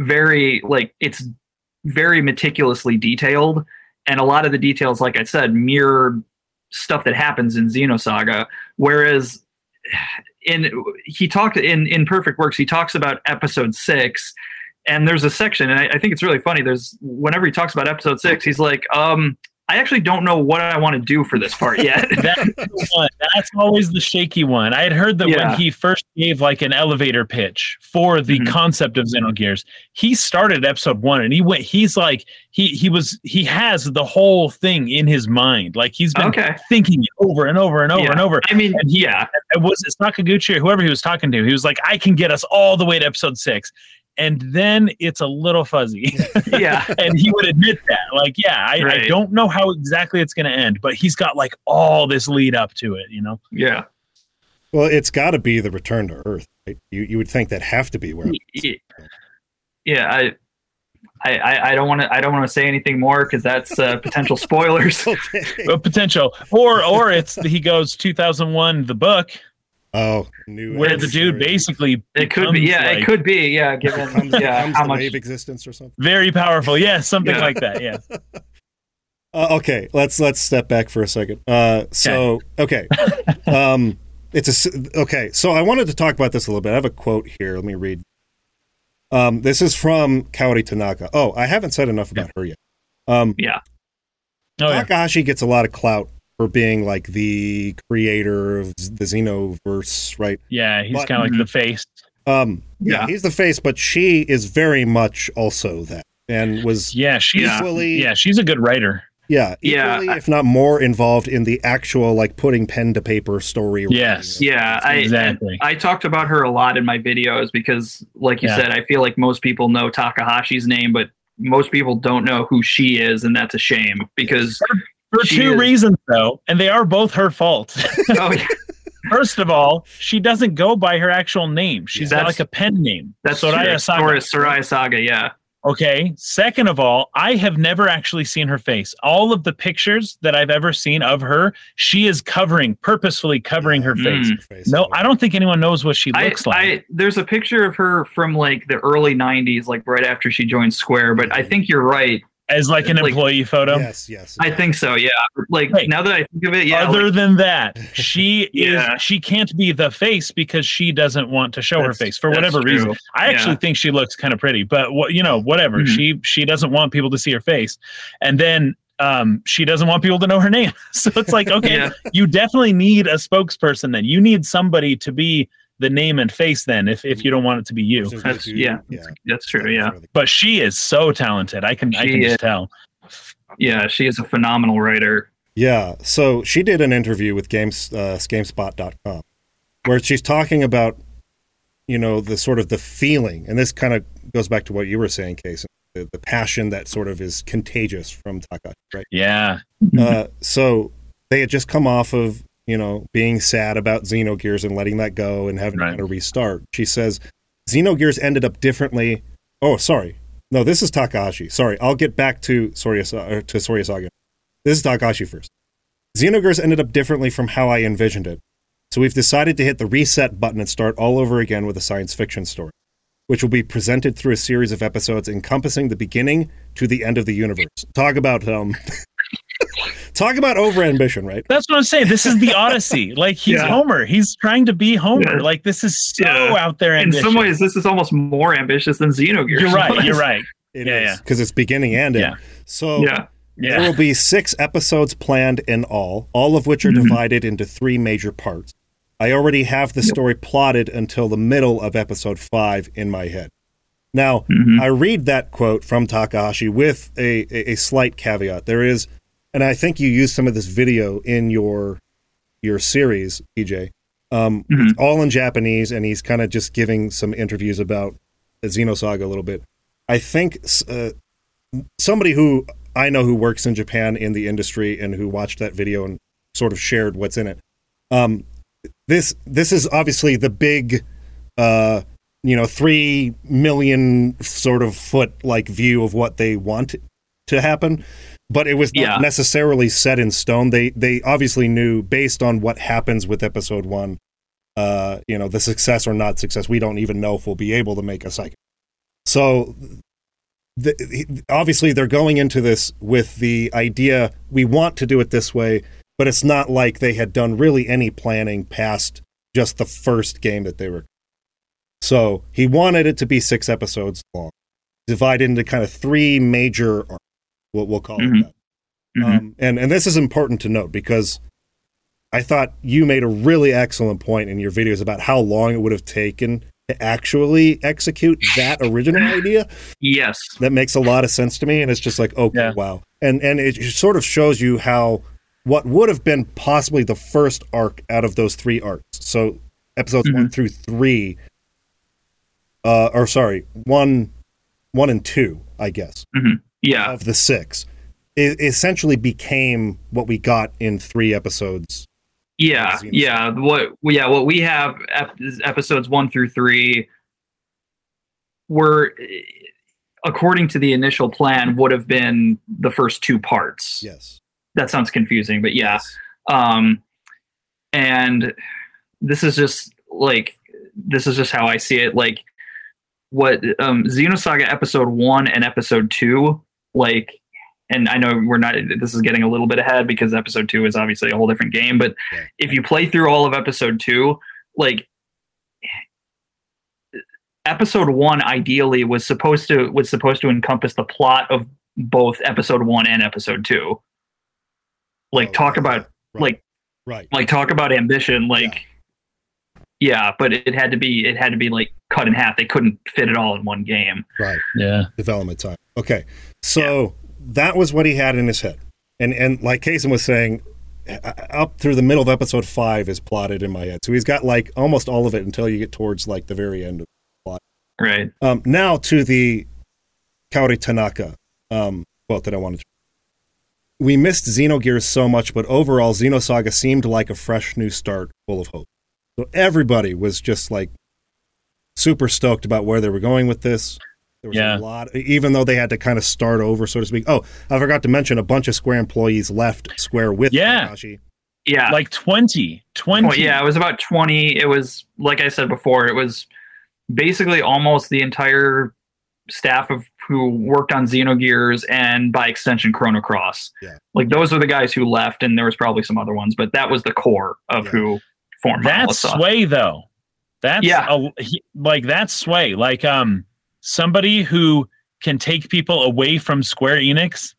very like it's very meticulously detailed, and a lot of the details, like I said, mirror stuff that happens in Xenosaga. Whereas in he talked in in Perfect Works, he talks about episode six, and there's a section, and I, I think it's really funny. There's whenever he talks about episode six, he's like, um, I actually don't know what I want to do for this part yet. That's the one. That's always the shaky one. I had heard that yeah. when he first gave like an elevator pitch for the mm-hmm. concept of Xenogears, he started episode one and he went, he's like, he, he was, he has the whole thing in his mind. Like he's been okay. thinking over and over and over yeah. and over. I mean, and he, yeah, it was it Sakaguchi or whoever he was talking to. He was like, I can get us all the way to episode six. And then it's a little fuzzy. Yeah. And he would admit that. Like, yeah, I, right. I don't know how exactly it's going to end, but he's got like all this lead up to it, you know? Yeah. Well, it's got to be the return to Earth. Right? You you would think that have to be where. Yeah. I I I don't want to I don't want to say anything more because that's uh, potential spoilers. Okay. Well, potential. Or or it's he goes two thousand one the book. Oh, new where the dude basically it could be yeah like, it could be yeah given comes, yeah comes how much wave existence or something very powerful yeah something yeah. like that yeah uh, okay let's let's step back for a second uh so okay, okay. um it's a okay so I wanted to talk about this a little bit. I have a quote here, let me read. Um this is from Kaori Tanaka. oh I haven't said enough about yeah. her yet. um yeah oh, Takahashi yeah. gets a lot of clout for being like the creator of the Xenoverse, right? Yeah, he's kind of like the face. Um, yeah, yeah, he's the face, but she is very much also that, and was yeah, she's equally, yeah, she's a good writer. Yeah, equally, yeah, if not more involved in the actual like putting pen to paper story. Yes, yeah, I, exactly. I talked about her a lot in my videos because, like you yeah. said, I feel like most people know Takahashi's name, but most people don't know who she is, and that's a shame because. For she two is. reasons, though, and they are both her fault. Oh, yeah. First of all, she doesn't go by her actual name. She's yeah, got like a pen name. That's Soraya Saga. Soraya Saga, yeah. Okay. Second of all, I have never actually seen her face. All of the pictures that I've ever seen of her, she is covering, purposefully covering her face. Mm. No, I don't think anyone knows what she looks I, like. I, there's a picture of her from like the early nineties, like right after she joined Square, but I think you're right. As like an like, employee photo? Yes, yes, yes. I think so, yeah. Like, right. now that I think of it, yeah. Other like, than that, she yeah. is she can't be the face because she doesn't want to show that's, her face for whatever true. reason. I yeah. actually think she looks kind of pretty, but, what you know, whatever. Mm-hmm. She she doesn't want people to see her face. And then um, she doesn't want people to know her name. So it's like, okay, yeah. you definitely need a spokesperson then. You need somebody to be the name and face then if, if you don't want it to be you. That's, yeah, yeah, that's true. Yeah. But she is so talented. I can, she I can is, just tell. Yeah. She is a phenomenal writer. Yeah. So she did an interview with games, uh, GameSpot dot com where she's talking about, you know, the sort of the feeling, and this kind of goes back to what you were saying, Case, the, the passion that sort of is contagious from Takahashi, right? Yeah. uh, so they had just come off of, you know, being sad about Xenogears and letting that go and having right. to restart. She says, Xenogears ended up differently. Oh, sorry. No, this is Takahashi. Sorry, I'll get back to Soraya, to Soraya Saga. This is Takahashi first. Xenogears ended up differently from how I envisioned it. So we've decided to hit the reset button and start all over again with a science fiction story, which will be presented through a series of episodes encompassing the beginning to the end of the universe. Talk about... um. Talk about overambition, right? That's what I'm saying. This is the Odyssey. Like, he's yeah. Homer. He's trying to be Homer. Yeah. Like, this is so yeah. out there. Ambition. In some ways, this is almost more ambitious than Xenogears. You're right. You're right. It yeah, is. Because yeah. it's beginning and end. Yeah. So yeah. Yeah. there will be six episodes planned in all, all of which are mm-hmm. divided into three major parts. I already have the story yep. plotted until the middle of episode five in my head. Now, mm-hmm. I read that quote from Takahashi with a, a, a slight caveat. There is, and I think you used some of this video in your your series, P J. Um, mm-hmm. It's all in Japanese, and he's kind of just giving some interviews about Xenosaga a little bit. I think uh, somebody who I know who works in Japan in the industry and who watched that video and sort of shared what's in it. Um, this this is obviously the big, uh, you know, three million sort of foot like view of what they want to happen, but it was not yeah. necessarily set in stone. They they obviously knew based on what happens with episode one, uh, you know, the success or not success. We don't even know if we'll be able to make a second. So the, obviously they're going into this with the idea, we want to do it this way, but it's not like they had done really any planning past just the first game that they were. So he wanted it to be six episodes long, divided into kind of three major arcs, what we'll call mm-hmm. it that. Mm-hmm. Um, and, and this is important to note because I thought you made a really excellent point in your videos about how long it would have taken to actually execute that original idea. Yes. That makes a lot of sense to me. And it's just like, okay, yeah. wow. And and it sort of shows you how what would have been possibly the first arc out of those three arcs. So episodes mm-hmm. one through three, uh, or sorry, one, one and two, I guess. Mm-hmm. Yeah. Of the six, it essentially became what we got in three episodes. Yeah, yeah. What, yeah, what we have ep- episodes one through three were, according to the initial plan, would have been the first two parts. Yes, that sounds confusing, but yeah. Yes. Um, and this is just like this is just how I see it. Like what um, Xenosaga episode one and episode two, like. And I know we're not, this is getting a little bit ahead because episode two is obviously a whole different game. But yeah. if you play through all of episode two, like episode one ideally was supposed to, was supposed to encompass the plot of both episode one and episode two. Like oh, talk right, about right, like, right. like talk about ambition. Like, yeah. yeah, but it had to be, it had to be like cut in half. They couldn't fit it all in one game. Right. Yeah. Development time. Okay. So, yeah. That was what he had in his head. And and like Kaysen was saying, up through the middle of episode five is plotted in my head. So he's got like almost all of it until you get towards like the very end of the plot. Right. Um, now to the Kaori Tanaka um, quote that I wanted to. We missed Xenogears so much, but overall Xenosaga seemed like a fresh new start full of hope. So everybody was just like super stoked about where they were going with this. There was yeah. a lot, even though they had to kind of start over, so to speak. Oh, I forgot to mention a bunch of Square employees left Square with yeah. Takahashi. Yeah. Like twenty. twenty. Well, yeah, it was about twenty. It was, like I said before, it was basically almost the entire staff of who worked on Xenogears and, by extension, Chrono Cross. Yeah. Like, those were the guys who left, and there was probably some other ones, but that was the core of yeah. who formed That's Monolith Sway, though. That's, yeah. a, he, like, that's Sway. Like, um... somebody who can take people away from Square Enix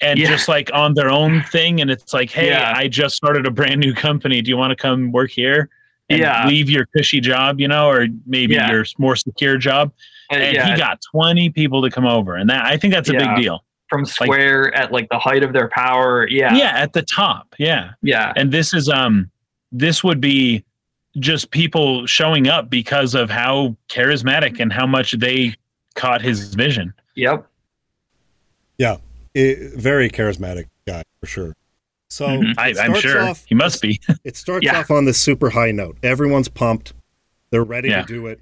and yeah. just like on their own thing. And it's like, hey, yeah. I just started a brand new company. Do you want to come work here and yeah. leave your cushy job, you know, or maybe yeah. your more secure job? And, and yeah. he got twenty people to come over. And that, I think that's a yeah. big deal. From Square like, at like the height of their power. Yeah. Yeah. At the top. Yeah. Yeah. And this is, um, this would be, just people showing up because of how charismatic and how much they caught his vision. Yep. Yeah. It, very charismatic guy for sure. So mm-hmm. I, I'm sure off, he must be. It starts yeah. off on this super high note. Everyone's pumped. They're ready yeah. to do it.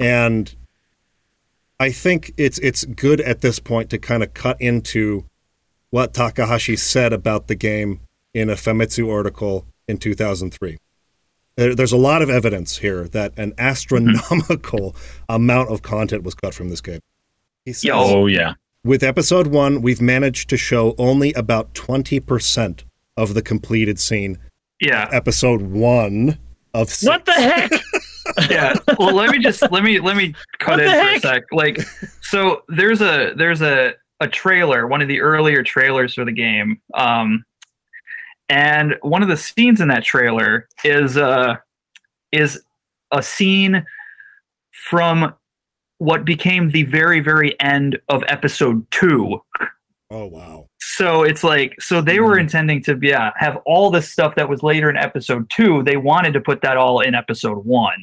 And I think it's, it's good at this point to kind of cut into what Takahashi said about the game in a Famitsu article in two thousand three. There's a lot of evidence here that an astronomical amount of content was cut from this game. He says, oh, yeah. With episode one, we've managed to show only about twenty percent of the completed scene. Yeah. Episode one of six. What the heck? yeah. Well, let me just, let me, let me cut in for a sec. Like, so there's a, there's a, a trailer, one of the earlier trailers for the game. Um, And one of the scenes in that trailer is uh, is a scene from what became the very, very end of episode two. Oh, wow. So it's like, so they mm-hmm. were intending to yeah, have all this stuff that was later in episode two. They wanted to put that all in episode one.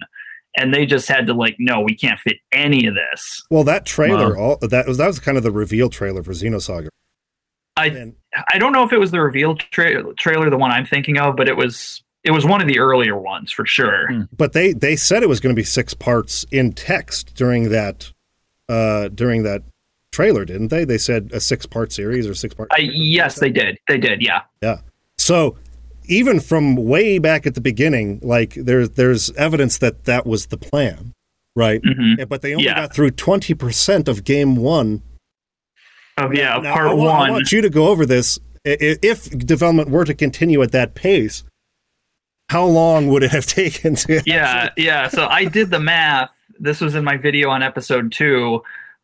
And they just had to like, no, we can't fit any of this. Well, that trailer, wow. all, that was that was kind of the reveal trailer for Xenosaga. I and, I don't know if it was the reveal tra- trailer, the one I'm thinking of, but it was it was one of the earlier ones for sure. But they, they said it was going to be six parts in text during that uh, during that trailer, didn't they? They said a six part series or six part. I, yes, they did. They did. Yeah. Yeah. So. Even from way back at the beginning, like there's there's evidence that that was the plan, right? Mm-hmm. But they only yeah. got through twenty percent of game one. Of oh, yeah, now, part I want, one. I want you to go over this. If development were to continue at that pace, how long would it have taken to? Yeah, actually... yeah. So I did the math. This was in my video on episode two.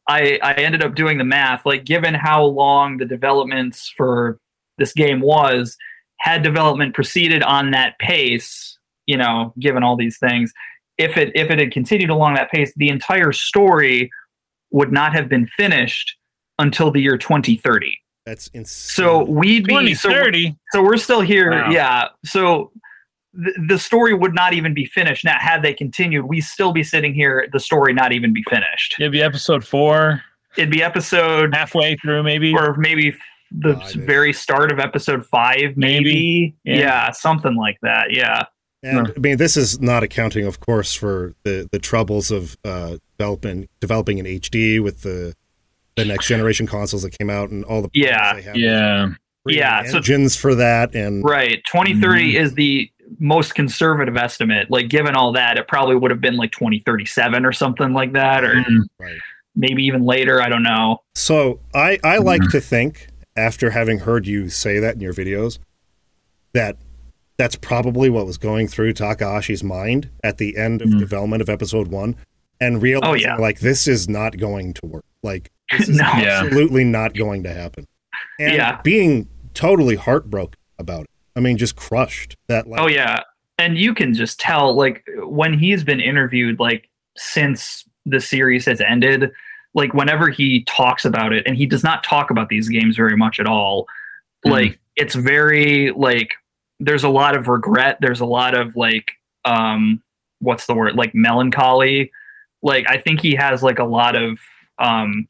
I I ended up doing the math. Like, given how long the developments for this game was. Had development proceeded on that pace, you know, given all these things, if it if it had continued along that pace, the entire story would not have been finished until the year twenty thirty. That's insane. So we'd be twenty thirty. So, so we're still here. Wow. Yeah. So th- the story would not even be finished. Now, had they continued, we'd still be sitting here. The story not even be finished. It'd be episode four. It'd be episode halfway through, maybe, or maybe. The oh, very start of episode five, maybe, maybe. Yeah. yeah, something like that. Yeah, and no. I mean, this is not accounting, of course, for the, the troubles of uh, developing developing in H D with the the next generation consoles that came out and all the yeah, they have yeah, yeah engines so, for that and right. twenty thirty mm-hmm. is the most conservative estimate. Like, given all that, it probably would have been like twenty thirty-seven or something like that, or mm-hmm. right. maybe even later. I don't know. So I I like mm-hmm. to think. After having heard you say that in your videos, that that's probably what was going through Takahashi's mind at the end of mm. development of episode one, and realizing, oh, yeah. like, this is not going to work. Like, this is no. absolutely yeah. not going to happen. And yeah. being totally heartbroken about it. I mean, just crushed. That. Like, oh, yeah. And you can just tell, like, when he's been interviewed, like, since the series has ended... Like, whenever he talks about it, and he does not talk about these games very much at all, like, mm. it's very, like, there's a lot of regret. There's a lot of, like, um, what's the word? Like, melancholy. Like, I think he has, like, a lot of, um,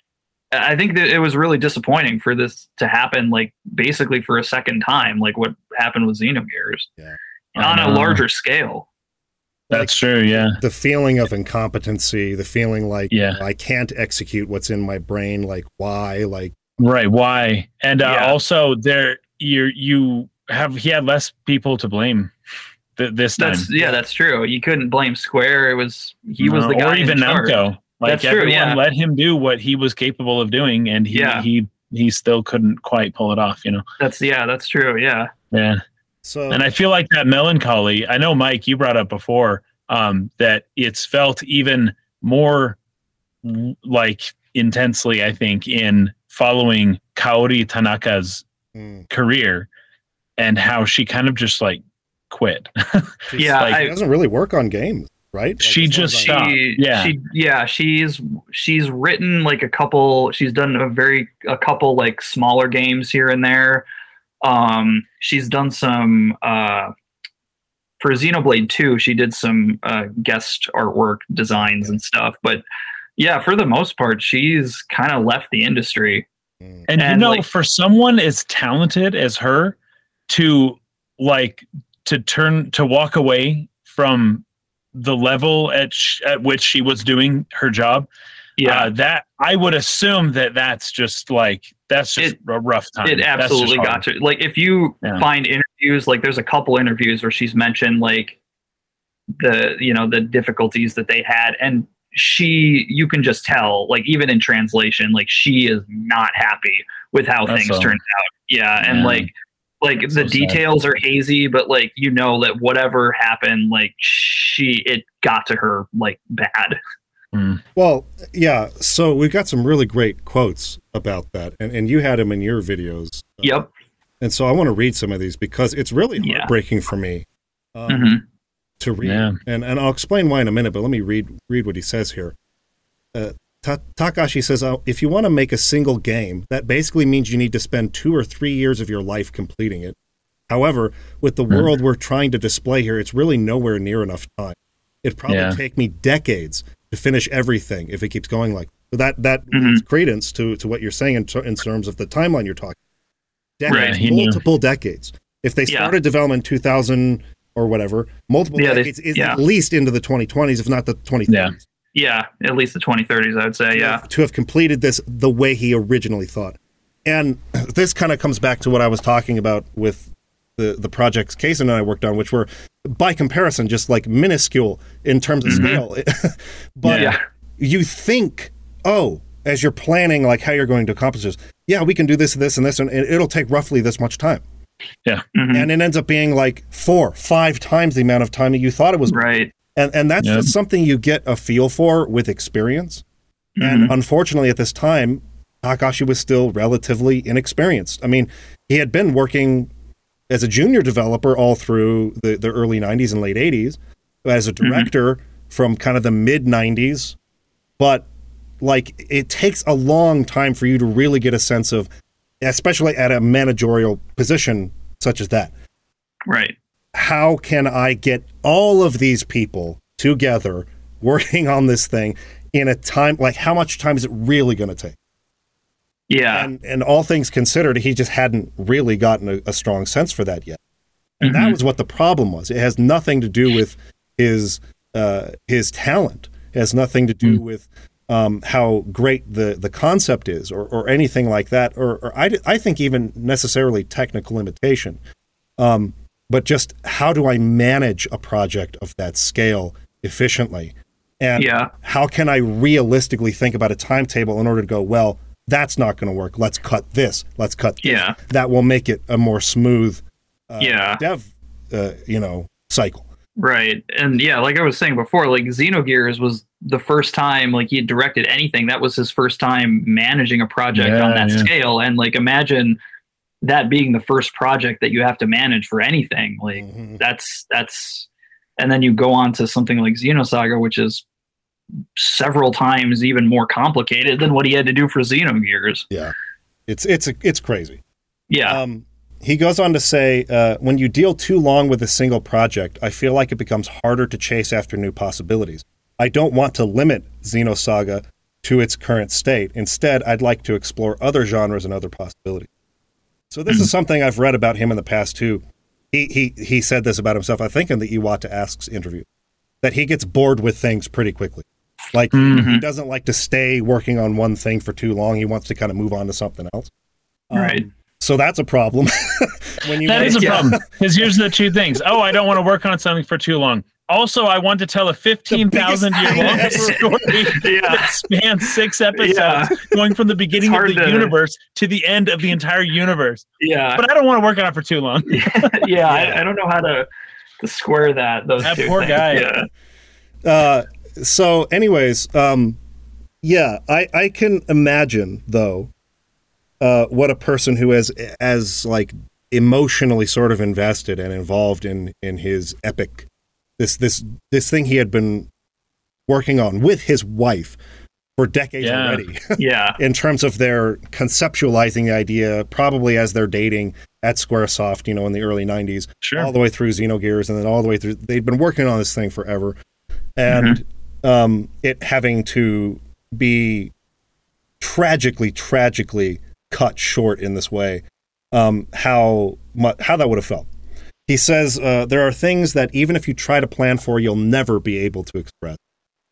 I think that it was really disappointing for this to happen, like, basically for a second time, like what happened with Xenogears. Yeah. On a larger scale. Like, that's true, yeah. The feeling of incompetency, the feeling like yeah. I can't execute what's in my brain, like why, like right, why, and uh, yeah. also there you you have he had less people to blame th- this time. That's, yeah, that's true. You couldn't blame Square. It was he was uh, the guy, or even Namco. Like that's everyone true, yeah. let him do what he was capable of doing, and he, yeah. he he still couldn't quite pull it off. You know, that's yeah, that's true, yeah, yeah. So, and I feel like that melancholy, I know, Mike, you brought up before um, that it's felt even more like intensely, I think, in following Kaori Tanaka's mm. career and how she kind of just like quit. yeah. Like, she doesn't really work on games, right? Like, she just stopped. She, yeah. She, yeah. She's, she's written like a couple, she's done a very, a couple like smaller games here and there. Um, she's done some, uh, for Xenoblade two, she did some, uh, guest artwork designs yeah. and stuff, but yeah, for the most part, she's kind of left the industry. And, and you know, like, for someone as talented as her to like, to turn, to walk away from the level at, sh- at which she was doing her job. Yeah. Uh, that I would assume that that's just like, that's just it, a rough time. It absolutely got to like, if you yeah. find interviews, like there's a couple interviews where she's mentioned like the, you know, the difficulties that they had, and she, you can just tell, like, even in translation, like she is not happy with how that's things so. Turned out. Yeah. And yeah. like, like that's the so details sad. Are hazy, but like, you know, that whatever happened, like she, it got to her like bad. Well, yeah, so we've got some really great quotes about that, and, and you had them in your videos. Uh, yep. And so I want to read some of these because it's really heartbreaking yeah. for me um, mm-hmm. to read. Yeah. And and I'll explain why in a minute, but let me read read what he says here. Uh, Ta Takahashi says, oh, if you want to make a single game, that basically means you need to spend two or three years of your life completing it. However, with the mm. world we're trying to display here, it's really nowhere near enough time. It'd probably yeah. take me decades to finish everything if it keeps going like that. So that, that mm-hmm. gives credence to, to what you're saying in, ter in terms of the timeline you're talking about. Decades, right, multiple decades. If they started yeah. development in two thousand or whatever, multiple yeah, decades, they, yeah. at least into the twenty twenties, if not the twenty thirties. Yeah. Yeah, at least the twenty thirties, I would say, yeah. To have completed this the way he originally thought. And this kind of comes back to what I was talking about with the, the projects Kaysen and I worked on, which were, by comparison, just like minuscule in terms of mm-hmm. scale. But yeah. you think, oh, as you're planning like how you're going to accomplish this, yeah, we can do this, this, and this, and it'll take roughly this much time. Yeah. Mm-hmm. And it ends up being like four, five times the amount of time that you thought it was. Right. And, and that's yep. just something you get a feel for with experience. Mm-hmm. And unfortunately, at this time, Takahashi was still relatively inexperienced. I mean, he had been working as a junior developer all through the, the early nineties and late eighties, as a director mm-hmm. from kind of the mid nineties. But, like, it takes a long time for you to really get a sense of, especially at a managerial position such as that. Right. How can I get all of these people together working on this thing in a time, like how much time is it really going to take? Yeah. And, and all things considered, he just hadn't really gotten a, a strong sense for that yet. And mm-hmm. that was what the problem was. It has nothing to do with his, uh, his talent. It has nothing to do mm. with um, how great the, the concept is or, or anything like that. Or, or I, I think even necessarily technical limitation. Um, But just how do I manage a project of that scale efficiently? And yeah. how can I realistically think about a timetable in order to go, well, that's not going to work. Let's cut this. Let's cut this. Yeah. That will make it a more smooth uh, yeah. dev uh, you know, cycle. Right. And yeah, like I was saying before, like Xenogears was the first time like he had directed anything. That was his first time managing a project yeah, on that yeah. scale. And like imagine that being the first project that you have to manage for anything, like mm-hmm. that's that's and then you go on to something like Xenosaga, which is several times even more complicated than what he had to do for Xenogears. Yeah, it's it's it's crazy. Yeah. Um, he goes on to say, uh, when you deal too long with a single project, I feel like it becomes harder to chase after new possibilities. I don't want to limit Xenosaga to its current state. Instead, I'd like to explore other genres and other possibilities. So this is something I've read about him in the past, too. He he he said this about himself, I think, in the Iwata Asks interview, that he gets bored with things pretty quickly. Like, mm-hmm. he doesn't like to stay working on one thing for too long. He wants to kind of move on to something else. Um, right. So that's a problem. when you that make, is a yeah. problem. Because here's the two things. Oh, I don't want to work on something for too long. Also, I want to tell a fifteen thousand year long story yeah. that spans six episodes, yeah. going from the beginning of the to... universe to the end of the entire universe. Yeah. But I don't want to work on it for too long. yeah, yeah. I, I don't know how to, to square that. Those that two poor things. guy. Yeah. Uh, so anyways, um, yeah, I, I can imagine, though, uh, what a person who is as like emotionally sort of invested and involved in, in his epic This this this thing he had been working on with his wife for decades yeah. already. yeah. In terms of their conceptualizing the idea, probably as they're dating at Squaresoft, you know, in the early nineties, sure. all the way through Xenogears, and then all the way through. They'd been working on this thing forever, and mm-hmm. um, it having to be tragically, tragically cut short in this way. Um, how how that would have felt. He says, uh, there are things that even if you try to plan for, you'll never be able to express.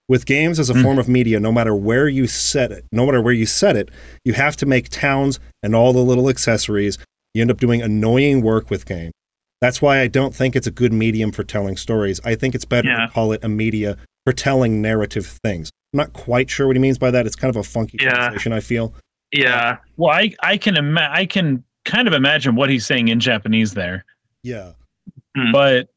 With games as a mm. form of media, no matter where you set it, no matter where you set it, you have to make towns and all the little accessories. You end up doing annoying work with games. That's why I don't think it's a good medium for telling stories. I think it's better yeah. to call it a media for telling narrative things. I'm not quite sure what he means by that. It's kind of a funky yeah. translation, I feel. Yeah. Well, I, I can ima- I can kind of imagine what he's saying in Japanese there. Yeah. Mm. But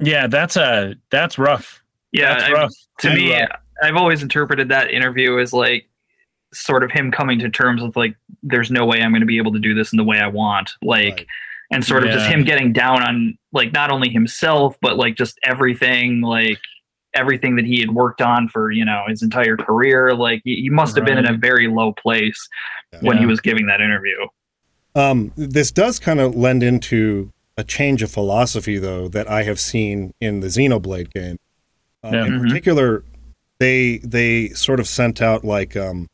yeah, that's a that's rough. Yeah, that's rough. I, to me, rough. I've always interpreted that interview as like sort of him coming to terms with like, there's no way I'm going to be able to do this in the way I want, like, right. and sort of yeah. just him getting down on like not only himself but like just everything, like everything that he had worked on for, you know, his entire career. Like, he, he must have right. been in a very low place yeah. when he was giving that interview. Um, this does kind of lend into a change of philosophy, though, that I have seen in the Xenoblade game. Uh, yeah. In mm-hmm. particular, they they sort of sent out like um,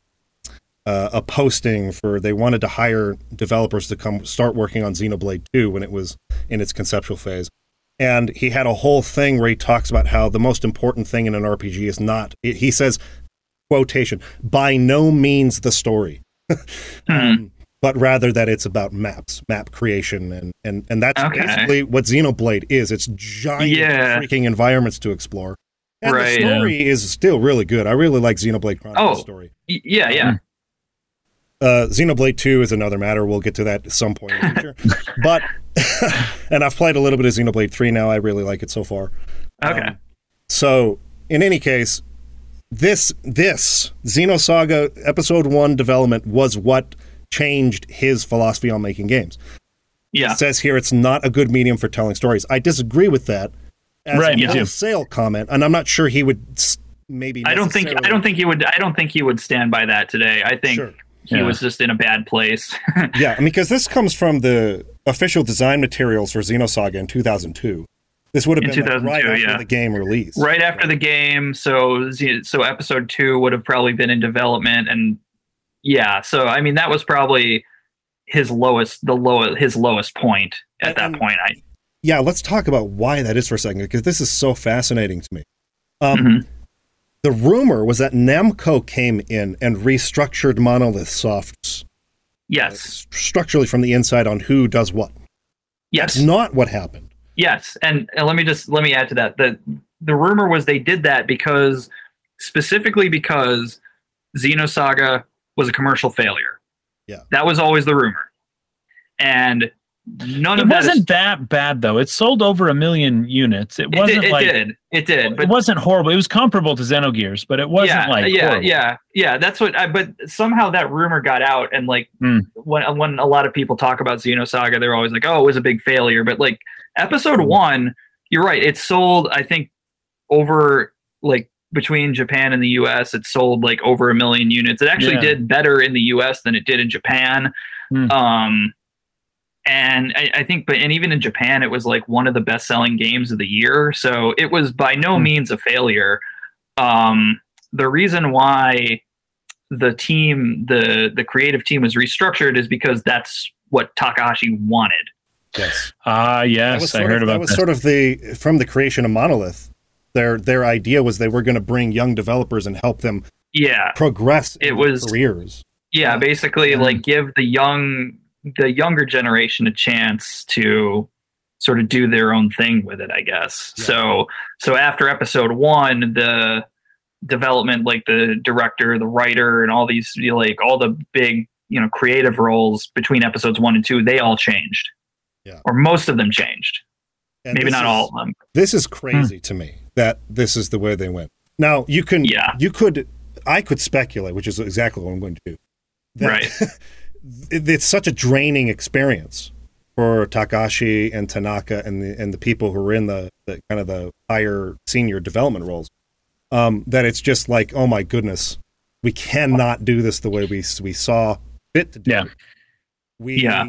uh, a posting for, they wanted to hire developers to come start working on Xenoblade two when it was in its conceptual phase. And he had a whole thing where he talks about how the most important thing in an R P G is not, it, he says, quotation, by no means the story, mm-hmm. um, but rather that it's about maps, map creation. And, and, and that's okay. basically what Xenoblade is. It's giant yeah. freaking environments to explore. And right, the story yeah. is still really good. I really like Xenoblade Chronicles' oh, story. Y- yeah, yeah. Um, uh, Xenoblade two is another matter. We'll get to that at some point in the future. But, and I've played a little bit of Xenoblade three now. I really like it so far. Okay. Um, so, in any case, this, this Xenosaga Episode one development was what changed his philosophy on making games. Yeah. It says here it's not a good medium for telling stories. I disagree with that. As right, a wholesale comment, and I'm not sure he would. Maybe I don't think I don't think he would. I don't think he would stand by that today. I think sure. he yeah. was just in a bad place. yeah, I mean, because this comes from the official design materials for Xenosaga in two thousand two. This would have been like right after yeah. the game release, right after right. the game. So, so episode two would have probably been in development, and yeah. So, I mean, that was probably his lowest, the lowest, his lowest point at and, that point. I. Yeah, let's talk about why that is for a second, because this is so fascinating to me. Um, mm-hmm. The rumor was that Namco came in and restructured Monolith Soft's yes. uh, structurally from the inside on who does what. Yes. That's not what happened. Yes, and, and let me just let me add to that. The, the rumor was they did that because, specifically because Xenosaga was a commercial failure. Yeah. That was always the rumor. And... None it of that wasn't is... that bad, though. It sold over a million units. It, it wasn't did, it like did. It did. But... It wasn't horrible. It was comparable to Xenogears, but it wasn't yeah, like yeah, horrible. yeah, yeah. That's what. I, but somehow that rumor got out, and like mm. when when a lot of people talk about Xenosaga, they're always like, "Oh, it was a big failure." But like episode one, you're right. It sold, I think, over like between Japan and the U S, it sold like over a million units. It actually yeah. did better in the U S than it did in Japan. Mm. Um. And I, I think, but and even in Japan, it was like one of the best-selling games of the year. So it was by no means a failure. Um, the reason why the team, the the creative team, was restructured is because that's what Takahashi wanted. Yes. Ah, uh, yes, I heard of, about that. That was sort of the from the creation of Monolith. Their their idea was they were going to bring young developers and help them. Yeah. Progress. It in was their careers. Yeah, yeah. basically, yeah. like give the young. the younger generation a chance to sort of do their own thing with it, I guess. Yeah. So, so after episode one, the development, like the director, the writer, and all these, you know, like all the big, you know, creative roles between episodes one and two, they all changed yeah. or most of them changed. And maybe not is, all of them. This is crazy hmm. to me that this is the way they went. Now you can, yeah. you could, I could speculate, which is exactly what I'm going to do. That, right. It's such a draining experience for Takahashi and Tanaka and the and the people who are in the, the kind of the higher senior development roles um, that it's just like, oh my goodness, we cannot do this the way we we saw fit to do. Yeah. We yeah.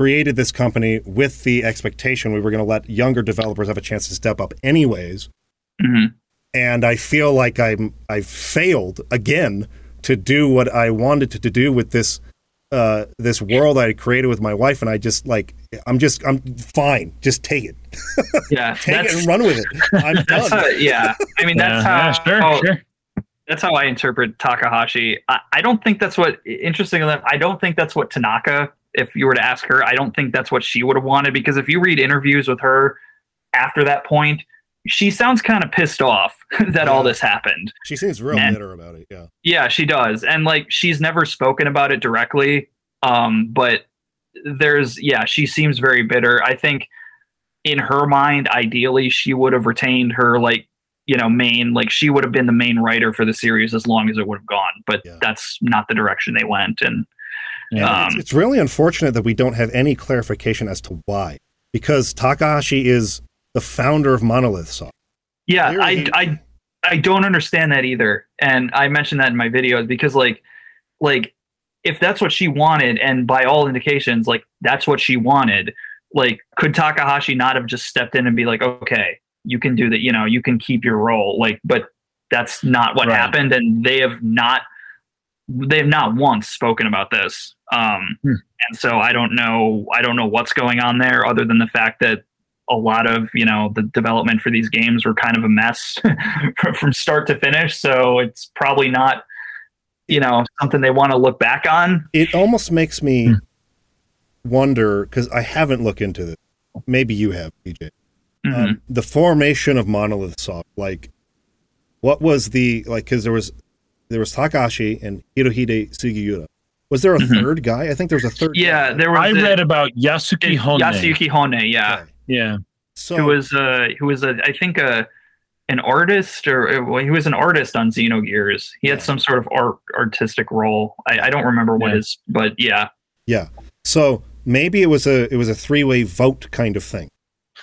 created this company with the expectation we were going to let younger developers have a chance to step up, anyways. Mm-hmm. And I feel like I'm I've failed again to do what I wanted to, to do with this. Uh, this world I created with my wife, and I just like I'm just I'm fine. Just take it, yeah. take it and run with it. I'm done. How, yeah, I mean that's yeah, how, yeah, sure, how sure. that's how I interpret Takahashi. I, I don't think that's what. Interestingly enough, I don't think that's what Tanaka. If you were to ask her, I don't think that's what she would have wanted, because if you read interviews with her after that point, she sounds kind of pissed off that yeah. all this happened. She seems real and, bitter about it. Yeah. Yeah, she does. And like, she's never spoken about it directly. Um, but there's, yeah, she seems very bitter. I think in her mind, ideally she would have retained her, like, you know, main, like she would have been the main writer for the series as long as it would have gone, but yeah. that's not the direction they went. And, yeah, um, it's, it's really unfortunate that we don't have any clarification as to why, because Takahashi is the founder of Monolith Soft. Yeah, I, I I don't understand that either. And I mentioned that in my videos because like, like if that's what she wanted, and by all indications, like that's what she wanted, like could Takahashi not have just stepped in and be like, okay, you can do that. You know, you can keep your role. Like, but that's not what right. happened. And they have not, they've not once spoken about this. Um, hmm. And so I don't know, I don't know what's going on there other than the fact that a lot of, you know, the development for these games were kind of a mess from start to finish. So it's probably not, you know, something they want to look back on. It almost makes me hmm. wonder, because I haven't looked into this. Maybe you have, P J. Mm-hmm. Um, the formation of Monolith Soft, like what was the, like, because there was, there was Takahashi and Hirohide Sugiura. Was there a mm-hmm. third guy? I think there was a third yeah, guy. There was I the, read about Yasuki it, Hone. Yasuki Hone, yeah. Okay. Yeah. So, who was, uh, who was a, I think, a, an artist, or well, he was an artist on Xenogears. He had some sort of art, artistic role. I, I don't remember what yeah. his, but yeah. Yeah. So maybe it was a it was a three-way vote kind of thing.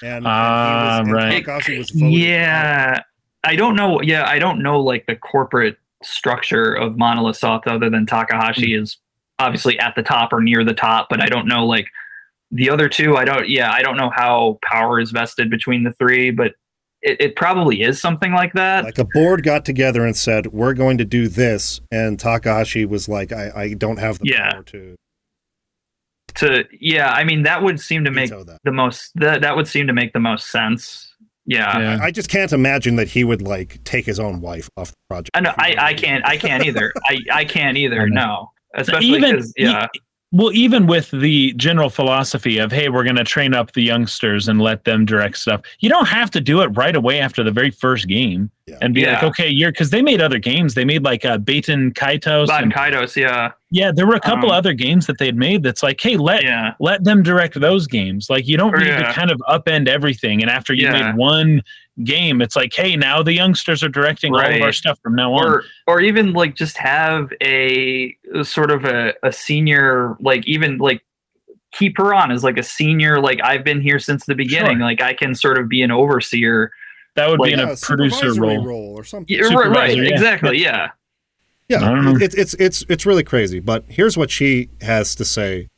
And, uh, and he was, and right. Takahashi was voting. Yeah. I don't know. Yeah, I don't know, like, the corporate structure of Monolith Soft other than Takahashi mm-hmm. is obviously at the top or near the top, but I don't know, like, the other two, I don't, yeah, I don't know how power is vested between the three, but it, it probably is something like that. Like a board got together and said, we're going to do this, and Takahashi was like, I, I don't have the yeah. power to... to... Yeah, I mean, that would seem to make that. the most, that, that would seem to make the most sense. Yeah. yeah. I just can't imagine that he would like take his own wife off the project. I know, I, I can't, I can't either. I, I can't either, I no. Especially because, yeah. E- well, even with the general philosophy of, hey, we're going to train up the youngsters and let them direct stuff, you don't have to do it right away after the very first game yeah. and be yeah. like, okay, you're, because they made other games. They made like uh, Baton Kaitos. Baton Kaitos, yeah. Yeah, there were a couple um, other games that they'd made that's like, hey, let yeah. let them direct those games. Like, you don't or, need yeah. to kind of upend everything. And after you yeah. made one game, it's like, hey, now the youngsters are directing right. all of our stuff from now on. Or, or even like just have a sort of a, a senior, like even like keep her on as like a senior, like I've been here since the beginning. Sure. Like I can sort of be an overseer. That would like, be in yeah, a producer role. role or something. Yeah, right, yeah. exactly. Yeah. Yeah. It's, it's, it's, it's really crazy, but here's what she has to say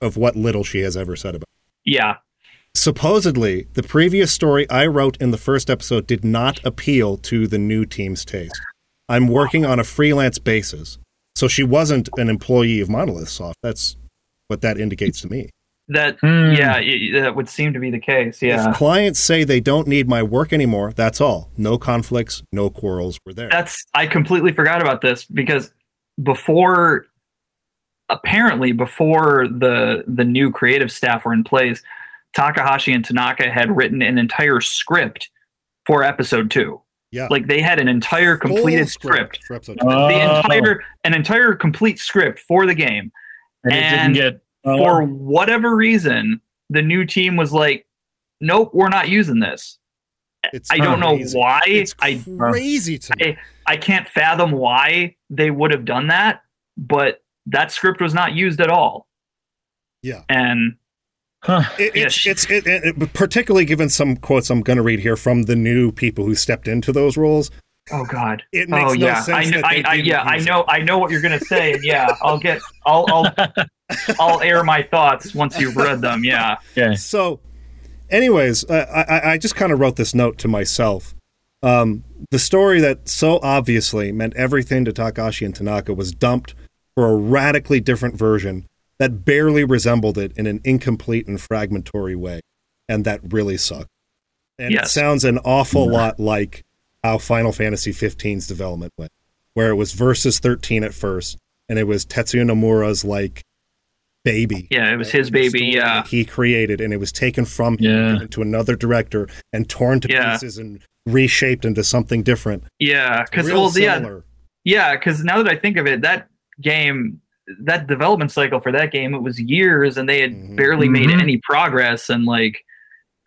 of what little she has ever said about it. Yeah. Supposedly, the previous story I wrote in the first episode did not appeal to the new team's taste. I'm working on a freelance basis. So she wasn't an employee of Monolith Soft. That's what that indicates to me. That, hmm. yeah, it, that would seem to be the case, yeah. If clients say they don't need my work anymore, that's all. No conflicts, no quarrels were there. That's, I completely forgot about this because before, apparently before the the new creative staff were in place, Takahashi and Tanaka had written an entire script for episode two. Yeah. Like they had an entire completed Full script. script. For episode two. Oh. The entire an entire complete script for the game. And, and it didn't get oh. for whatever reason, the new team was like, nope, we're not using this. It's I don't crazy. know why. It's crazy I, to me. I, I can't fathom why they would have done that, but that script was not used at all. Yeah. And Huh. It, it's it's it, it, particularly given some quotes I'm going to read here from the new people who stepped into those roles. Oh God! It makes oh, no yeah. sense. I know, I, I, yeah, I know, I know what you're going to say. And yeah, I'll get, I'll, I'll, I'll air my thoughts once you've read them. Yeah. Okay. So, anyways, uh, I, I just kind of wrote this note to myself. Um, the story that so obviously meant everything to Takahashi and Tanaka was dumped for a radically different version that barely resembled it in an incomplete and fragmentary way. And that really sucked. And yes. it sounds an awful yeah. lot like how Final Fantasy fifteen's development went, where it was versus thirteen at first, and it was Tetsuya Nomura's, like, baby. Yeah, it was his baby, yeah. He created, and it was taken from yeah. him to another director and torn to yeah. pieces and reshaped into something different. Yeah, because well, yeah, yeah, now that I think of it, that game... that development cycle for that game, it was years and they had mm-hmm. barely made mm-hmm. any progress. And like,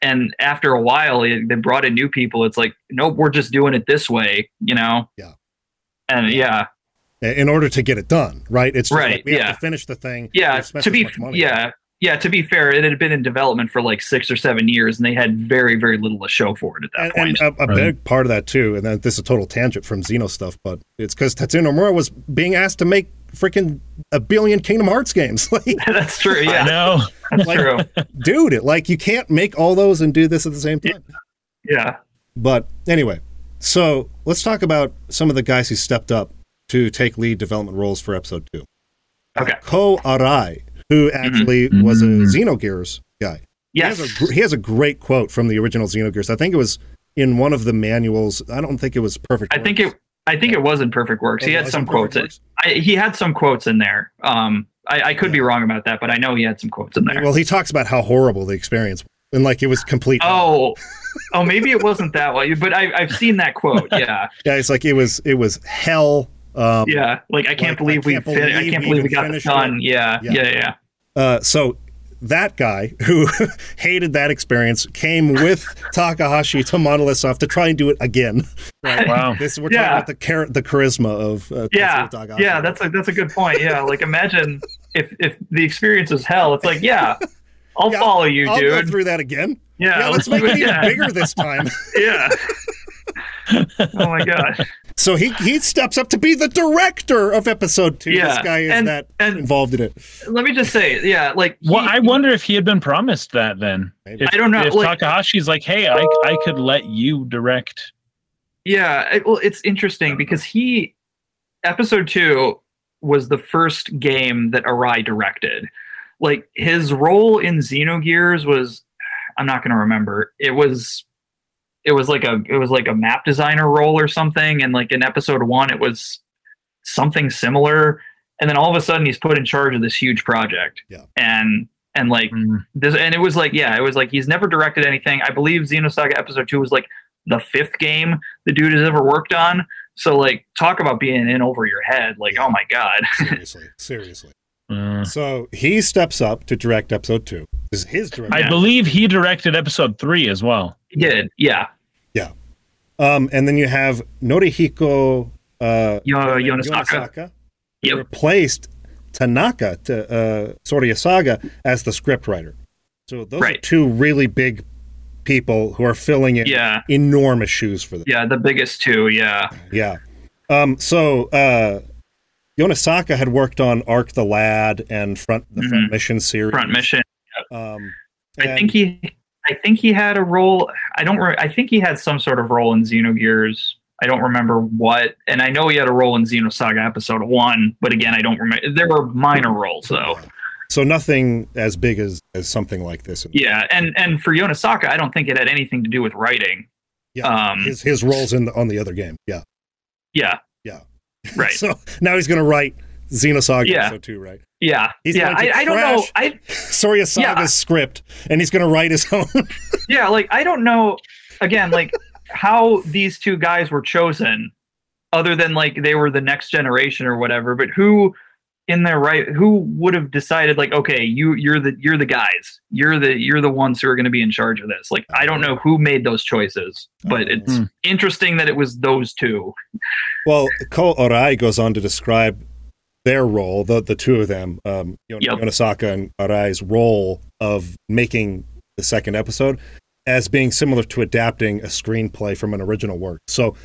and after a while it, they brought in new people. It's like, nope, we're just doing it this way, you know? Yeah. And yeah. yeah. in order to get it done. Right. It's right. Like we yeah. have to finish the thing. Yeah. To be, yeah. Yeah, to be fair, it had been in development for like six or seven years, and they had very, very little to show for it at that and, point. And a, a right. big part of that, too, and this is a total tangent from Xeno stuff, but it's because Tetsuya Nomura was being asked to make freaking a billion Kingdom Hearts games. Like, that's true, yeah. I know. That's like, true. Dude, it, like, you can't make all those and do this at the same time. Yeah. yeah. But anyway, so let's talk about some of the guys who stepped up to take lead development roles for Episode two. Okay. Uh, Ko Arai, who actually mm-hmm. was a Xenogears guy. Yes. He has, a, he has a great quote from the original Xenogears. I think it was in one of the manuals. I don't think it was Perfect Works. I think it I think it was in Perfect Works. Oh, he had some quotes. In, I, he had some quotes in there. Um, I, I could yeah. be wrong about that, but I know he had some quotes in there. Well, he talks about how horrible the experience was. And like it was complete. Oh, oh, maybe it wasn't that way, but I, I've seen that quote. Yeah. Yeah, it's like it was it was hell. Um, yeah, like I can't like, believe we I can't believe, fin- I can't believe we got this done. Yeah, yeah, yeah. yeah. Uh, so that guy who hated that experience came with Takahashi to Monolith Soft to try and do it again. Right? Wow. This we're yeah. talking about the char- the charisma of uh, yeah, Takahashi. Yeah, that's a that's a good point. Yeah, like imagine if if the experience is hell, it's like yeah. I'll yeah, follow you, I'll dude. I'll go through that again. Yeah, yeah let's make it even yeah. bigger this time. Yeah. Oh, my gosh. So he, he steps up to be the director of Episode two. Yeah. This guy is and, that and involved in it. Let me just say, yeah, like... He, well, I wonder if he had been promised that then. If, I don't know. If like, Takahashi's like, hey, I, I could let you direct. Yeah, well, it's interesting because he... Episode two was the first game that Arai directed. Like, his role in Xenogears was, I'm not going to remember. It was, it was like a, it was like a map designer role or something. And like in episode one, it was something similar. And then all of a sudden he's put in charge of this huge project. Yeah. And, and like mm-hmm. this, and it was like, yeah, it was like, he's never directed anything. I believe Xenosaga episode two was like the fifth game the dude has ever worked on. So like, talk about being in over your head. Like, yeah. oh my God. Seriously, seriously. So he steps up to direct episode two. This is his direction. I believe he directed episode three as well. He did, yeah. Yeah. Um, and then you have Norihiko uh, Yo- Yonesaka, Yonesaka yep. replaced Tanaka to uh, Soraya Saga as the scriptwriter. So those right. are two really big people who are filling in yeah. enormous shoes for them. Yeah, the biggest two, yeah. Yeah. Um, so... Uh, Yonesaka had worked on Arc the Lad and Front the mm-hmm. Front Mission series. Front Mission. Yep. Um, I think he, I think he had a role. I don't. Re- I think he had some sort of role in Xenogears. I don't remember what. And I know he had a role in Xenosaga Episode One, but again, I don't remember. There were minor roles though. Yeah. So nothing as big as, as something like this. Yeah, and and for Yonesaka, I don't think it had anything to do with writing. Yeah, um, his his roles in the, on the other game. Yeah. Yeah. Yeah. Right. So now he's going to write Xenosaga yeah. episode two, right? Yeah. He's yeah. I, I don't know. I Soraya Saga's yeah. script, and he's going to write his own. yeah. Like, I don't know, again, like how these two guys were chosen other than like they were the next generation or whatever, but who in their right, who would have decided like, okay, you, you're the, you're the guys, you're the, you're the ones who are going to be in charge of this. Like, I don't know who made those choices, but it's mm. interesting that it was those two. Well, Ko Arai goes on to describe their role, the, the two of them, um, Yon- yep. Yonesaka and Arai's role of making the second episode as being similar to adapting a screenplay from an original work. So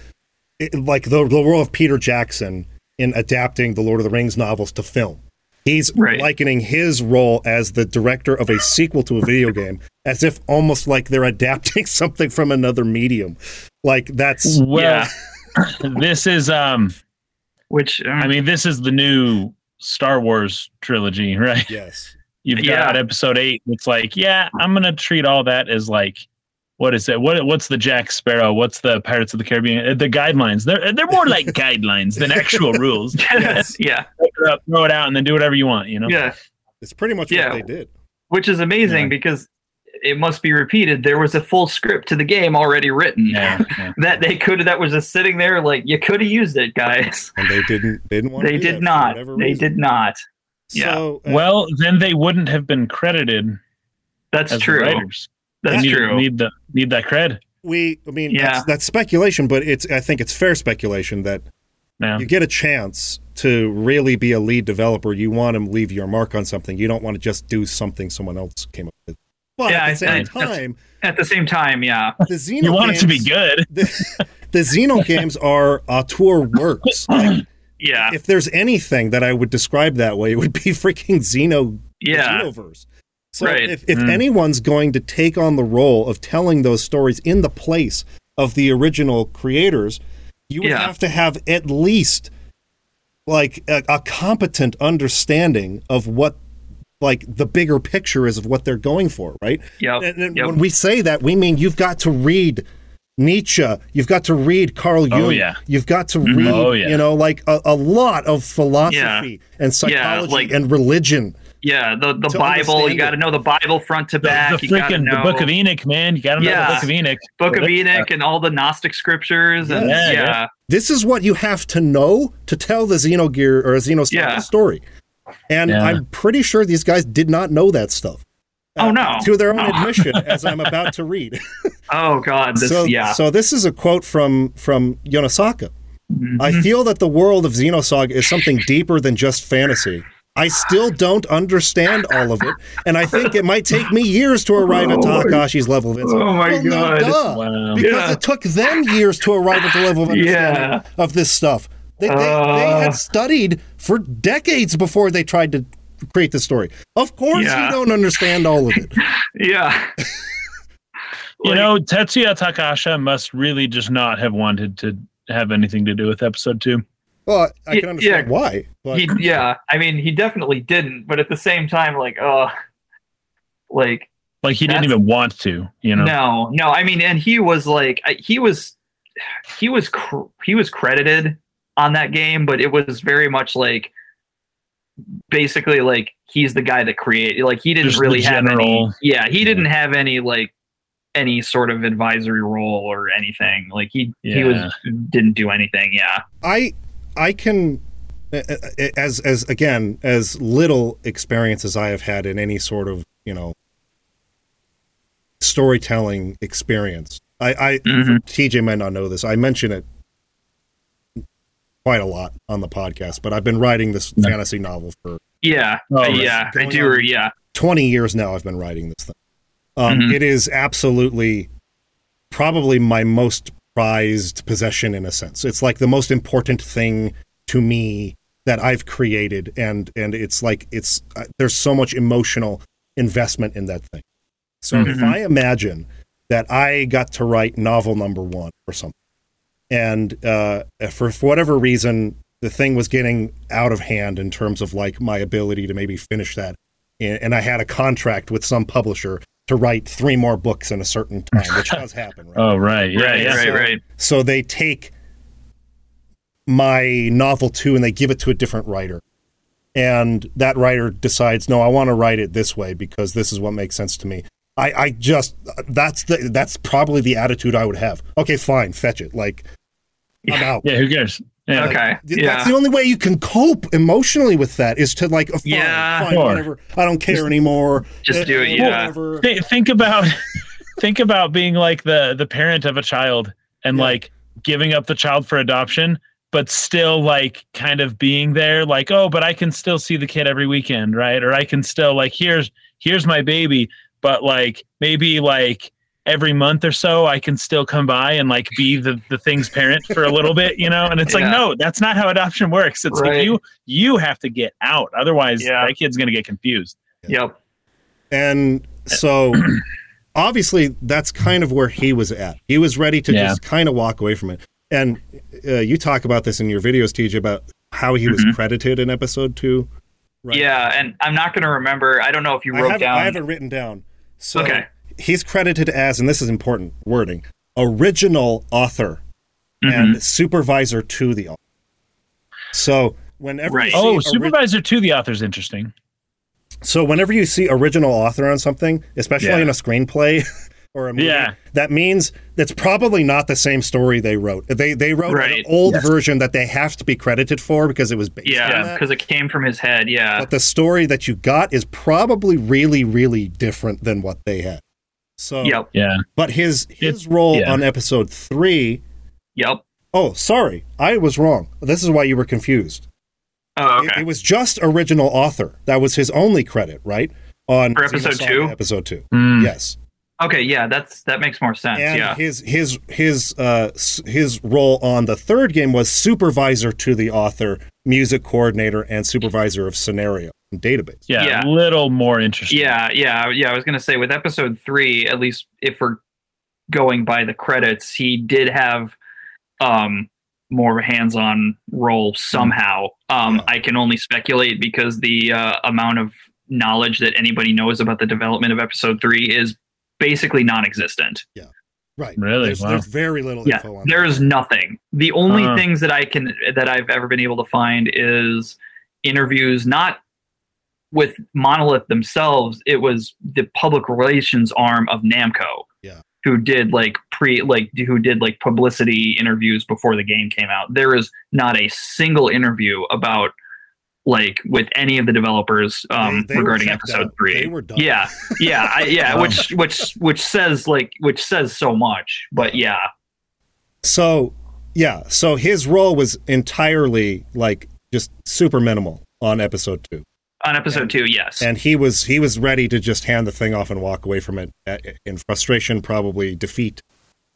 it, like the, the role of Peter Jackson in adapting the Lord of the Rings novels to film. He's right. likening his role as the director of a sequel to a video game as if almost like they're adapting something from another medium. Like that's... Well, yeah. this is... um, Which... Um, I mean, this is the new Star Wars trilogy, right? Yes. You've got yeah. episode eight. It's like, yeah, I'm going to treat all that as like... What is it? What what's the Jack Sparrow? What's the Pirates of the Caribbean? The guidelines. They're they're more like guidelines than actual rules. Yes. yeah. Throw it up, throw it out, and then do whatever you want. You know. Yeah. It's pretty much yeah. what they did. Which is amazing yeah. because it must be repeated. There was a full script to the game already written yeah. Yeah. that they could. That was just sitting there. Like you could have used it, guys. And they didn't. They didn't want. They to did not. They did not. Yeah. So, uh, well, then they wouldn't have been credited. That's as true. Writers. That's need, true. Need the need that cred. We, I mean, yeah. that's, that's speculation, but it's. I think it's fair speculation that Yeah. You get a chance to really be a lead developer. You want to leave your mark on something. You don't want to just do something someone else came up with. But yeah, at the same time, at the same time, yeah, the Xeno you want games, it to be good. the, the Xeno games are auteur works. Like, yeah, if there's anything that I would describe that way, it would be freaking Xeno. Yeah, Xenoverse. So right. if, if mm. anyone's going to take on the role of telling those stories in the place of the original creators, you would yeah. have to have at least like a, a competent understanding of what. Like the bigger picture is of what they're going for, right? Yeah. And, and yep. when we say that, we mean you've got to read Nietzsche, you've got to read Carl Jung, oh, yeah. you've got to read, oh, yeah. you know, like a, a lot of philosophy yeah. and psychology yeah, like, and religion. Yeah, the the Bible. You got to know the Bible front to back. The, the freaking you know, the Book of Enoch, man. You got to know yeah. the Book of Enoch. Book of Enoch and all the Gnostic scriptures. And, yeah, yeah. yeah. This is what you have to know to tell the Xenogear or Xenosaga yeah. story. And yeah. I'm pretty sure these guys did not know that stuff. Uh, oh, no. To their own oh. admission, as I'm about to read. oh, God. This, so, yeah. so this is a quote from, from Yonesaka. Mm-hmm. I feel that the world of Xenosaga is something deeper than just fantasy. I still don't understand all of it, and I think it might take me years to arrive oh, at Takahashi's level of insight. Oh, my well, God. No, duh, wow. Because yeah. it took them years to arrive at the level of understanding yeah. of this stuff. They, they, uh, they had studied for decades before they tried to create the story. Of course yeah. you don't understand all of it. yeah. like, you know, Tetsuya Takahashi must really just not have wanted to have anything to do with episode two. Well, I, I can understand yeah, why. But. He, yeah. I mean, he definitely didn't. But at the same time, like, oh, uh, like, like he didn't even want to, you know? No, no. I mean, and he was like, he was, he was, cr- he was credited on that game, but it was very much like basically like he's the guy that created, like he didn't just really have any yeah he didn't have any like any sort of advisory role or anything, like he yeah. he was didn't do anything. yeah I I can as as again as little experience as I have had in any sort of you know storytelling experience, I, I mm-hmm. T J might not know this, I mention it quite a lot on the podcast, but I've been writing this no. fantasy novel for yeah oh, yeah I do yeah twenty years now. I've been writing this thing. Um, mm-hmm. It is absolutely probably my most prized possession in a sense. It's like the most important thing to me that I've created, and and it's like it's uh, there's so much emotional investment in that thing. So mm-hmm. if I imagine that I got to write novel number one or something. And uh, for, for whatever reason, the thing was getting out of hand in terms of like my ability to maybe finish that. And, and I had a contract with some publisher to write three more books in a certain time, which does happen. Right? oh, right. Yeah, right, yeah, right, so, right. So they take my novel two and they give it to a different writer. And that writer decides, no, I want to write it this way because this is what makes sense to me. I, I just, that's the, that's probably the attitude I would have. Okay, fine. Fetch it. Like, I'm out. Yeah, who cares? Yeah. Like, okay. That's yeah. the only way you can cope emotionally with that is to like, oh, fine, yeah. fine, whatever. I don't care just, anymore. Just uh, do it. Yeah. Th- think about, think about being like the, the parent of a child and yeah. like giving up the child for adoption, but still like kind of being there like, oh, but I can still see the kid every weekend. Right. Or I can still like, here's, here's my baby. But like maybe like every month or so I can still come by and like be the, the thing's parent for a little bit, you know? And it's yeah. like, no, that's not how adoption works. It's right. like you you have to get out. Otherwise yeah. that kid's gonna get confused. Yeah. Yep. And so obviously that's kind of where he was at. He was ready to yeah. just kind of walk away from it. And uh, you talk about this in your videos, T J, about how he was mm-hmm. credited in episode two. Right. Yeah, and I'm not going to remember. I don't know if you wrote I down. I have it written down. So okay. he's credited as, and this is important wording, original author mm-hmm. and supervisor to the author. So whenever right. you see oh, supervisor ori- to the author is interesting. So whenever you see original author on something, especially yeah. in a screenplay or a movie, yeah. that means that's probably not the same story they wrote. They they wrote right. an old yes. version that they have to be credited for because it was based yeah, on that. Yeah, because it came from his head, yeah. But the story that you got is probably really, really different than what they had. So, yep. yeah. But his his it, role yeah. on episode three yep. Oh, sorry, I was wrong. This is why you were confused. Oh, okay. It, it was just original author. That was his only credit, right? On For episode two? Episode two, mm. yes. Okay, yeah, that's that makes more sense. And yeah, his his his uh his role on the third game was supervisor to the author, music coordinator, and supervisor of scenario and database. Yeah, yeah, a little more interesting. Yeah, yeah, yeah. I was gonna say with episode three, at least if we're going by the credits, he did have um more of a hands-on role somehow. Um, yeah. I can only speculate because the uh, amount of knowledge that anybody knows about the development of episode three is basically non-existent. Yeah, right. Really? There's, wow. there's very little yeah, info on that. There's nothing. The only uh, things that I can that I've ever been able to find is interviews, not with Monolith themselves. It was the public relations arm of Namco. Yeah. Who did like pre like who did like publicity interviews before the game came out. There is not a single interview about like with any of the developers um, they, they regarding episode out. three. They were done. Yeah, yeah, I, yeah. Wow. Which which which says like which says so much. But yeah. So yeah, so his role was entirely like just super minimal on episode two. On episode and, two, yes. And he was he was ready to just hand the thing off and walk away from it at, in frustration, probably defeat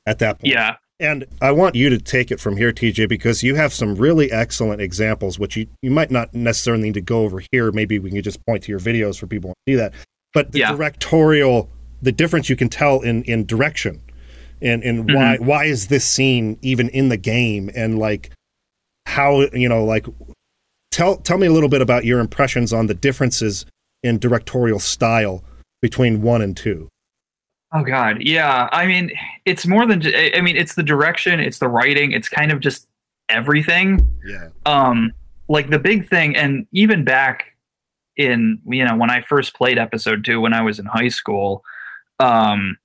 at that point. Yeah. And I want you to take it from here, T J, because you have some really excellent examples, which you, you might not necessarily need to go over here. Maybe we can just point to your videos for people who see that. But the yeah. directorial, the difference you can tell in, in direction and, and mm-hmm. why why is this scene even in the game and like how, you know, like... Tell tell me a little bit about your impressions on the differences in directorial style between one and two. Oh God, yeah. I mean, it's more than. I mean, it's the direction, it's the writing, it's kind of just everything. Yeah. Um, like the big thing, and even back in you know when I first played episode two when I was in high school, um,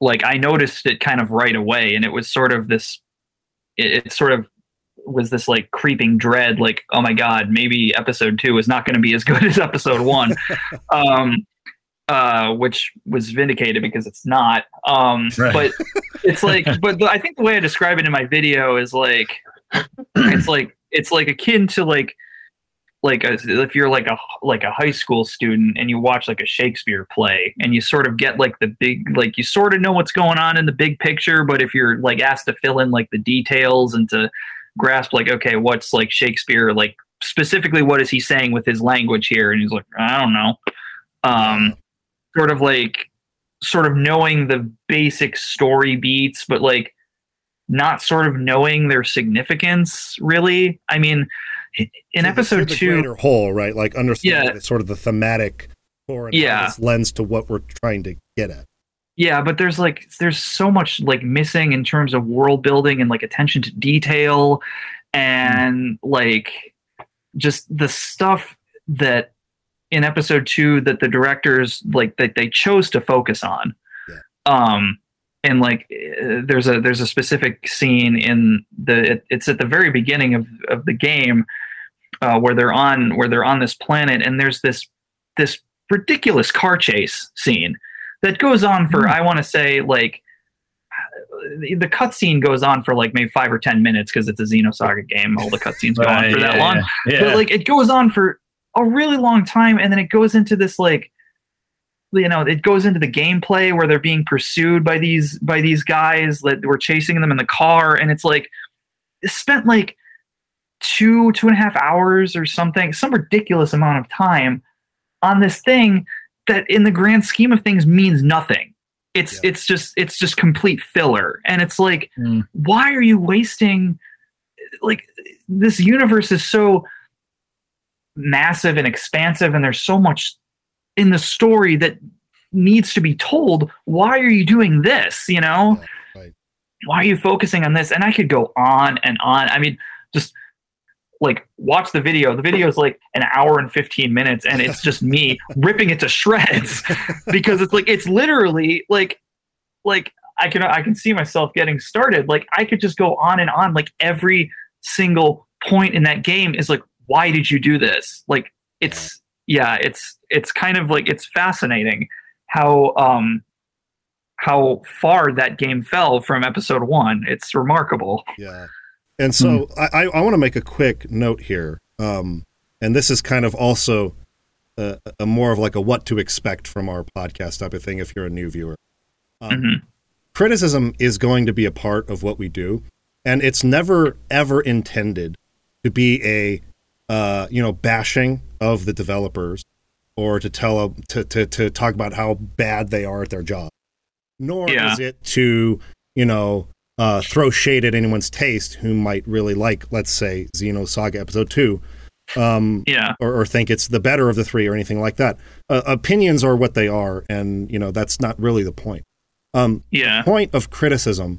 like I noticed it kind of right away, and it was sort of this. It, it sort of. was this like creeping dread, like, oh my God, maybe episode two is not going to be as good as episode one, um, uh, which was vindicated because it's not. Um, right. But it's like, but I think the way I describe it in my video is like, it's like, it's like akin to like, like a, if you're like a, like a high school student and you watch like a Shakespeare play and you sort of get like the big, like you sort of know what's going on in the big picture, but if you're like asked to fill in like the details and to grasp like, okay, what's like Shakespeare, like specifically what is he saying with his language here, and he's like, I don't know, um sort of like sort of knowing the basic story beats but like not sort of knowing their significance really. I mean in so episode two greater whole, right, like understanding yeah, sort of the thematic or yeah lens to what we're trying to get at. Yeah, but there's like there's so much like missing in terms of world building and like attention to detail and like just the stuff that in episode two that the directors like that they chose to focus on. Yeah. Um and like there's a there's a specific scene in the it, it's at the very beginning of of the game uh, where they're on where they're on this planet and there's this this ridiculous car chase scene. That goes on for, I want to say, like, the cutscene goes on for, like, maybe five or ten minutes because it's a Xenosaga game. All the cutscenes go on for yeah, that long. Yeah, yeah. But, like, it goes on for a really long time, and then it goes into this, like, you know, it goes into the gameplay where they're being pursued by these by these guys that were chasing them in the car, and it's, like, it spent, like, two, two and a half hours or something, some ridiculous amount of time on this thing that in the grand scheme of things means nothing. It's yeah. it's just it's just complete filler. And it's like, mm. why are you wasting like this universe is so massive and expansive and there's so much in the story that needs to be told. Why are you doing this? You know? Yeah, right. Why are you focusing on this? And I could go on and on. I mean, just like watch the video. The video is like an hour and fifteen minutes and it's just me ripping it to shreds because it's like, it's literally like, like I can, I can see myself getting started. Like I could just go on and on. Like every single point in that game is like, why did you do this? Like it's, yeah, it's, it's kind of like, it's fascinating how, um, how far that game fell from episode one. It's remarkable. Yeah. And so mm. I, I want to make a quick note here. Um, and this is kind of also a, a more of like a what to expect from our podcast type of thing if you're a new viewer. Um, mm-hmm. Criticism is going to be a part of what we do. And it's never, ever intended to be a, uh, you know, bashing of the developers or to tell a, to, to, to talk about how bad they are at their job. Nor yeah. is it to, you know... Uh, throw shade at anyone's taste who might really like, let's say, Xenosaga Episode two, um, yeah, or, or think it's the better of the three or anything like that. Uh, opinions are what they are, and you know that's not really the point. Um, yeah. The point of criticism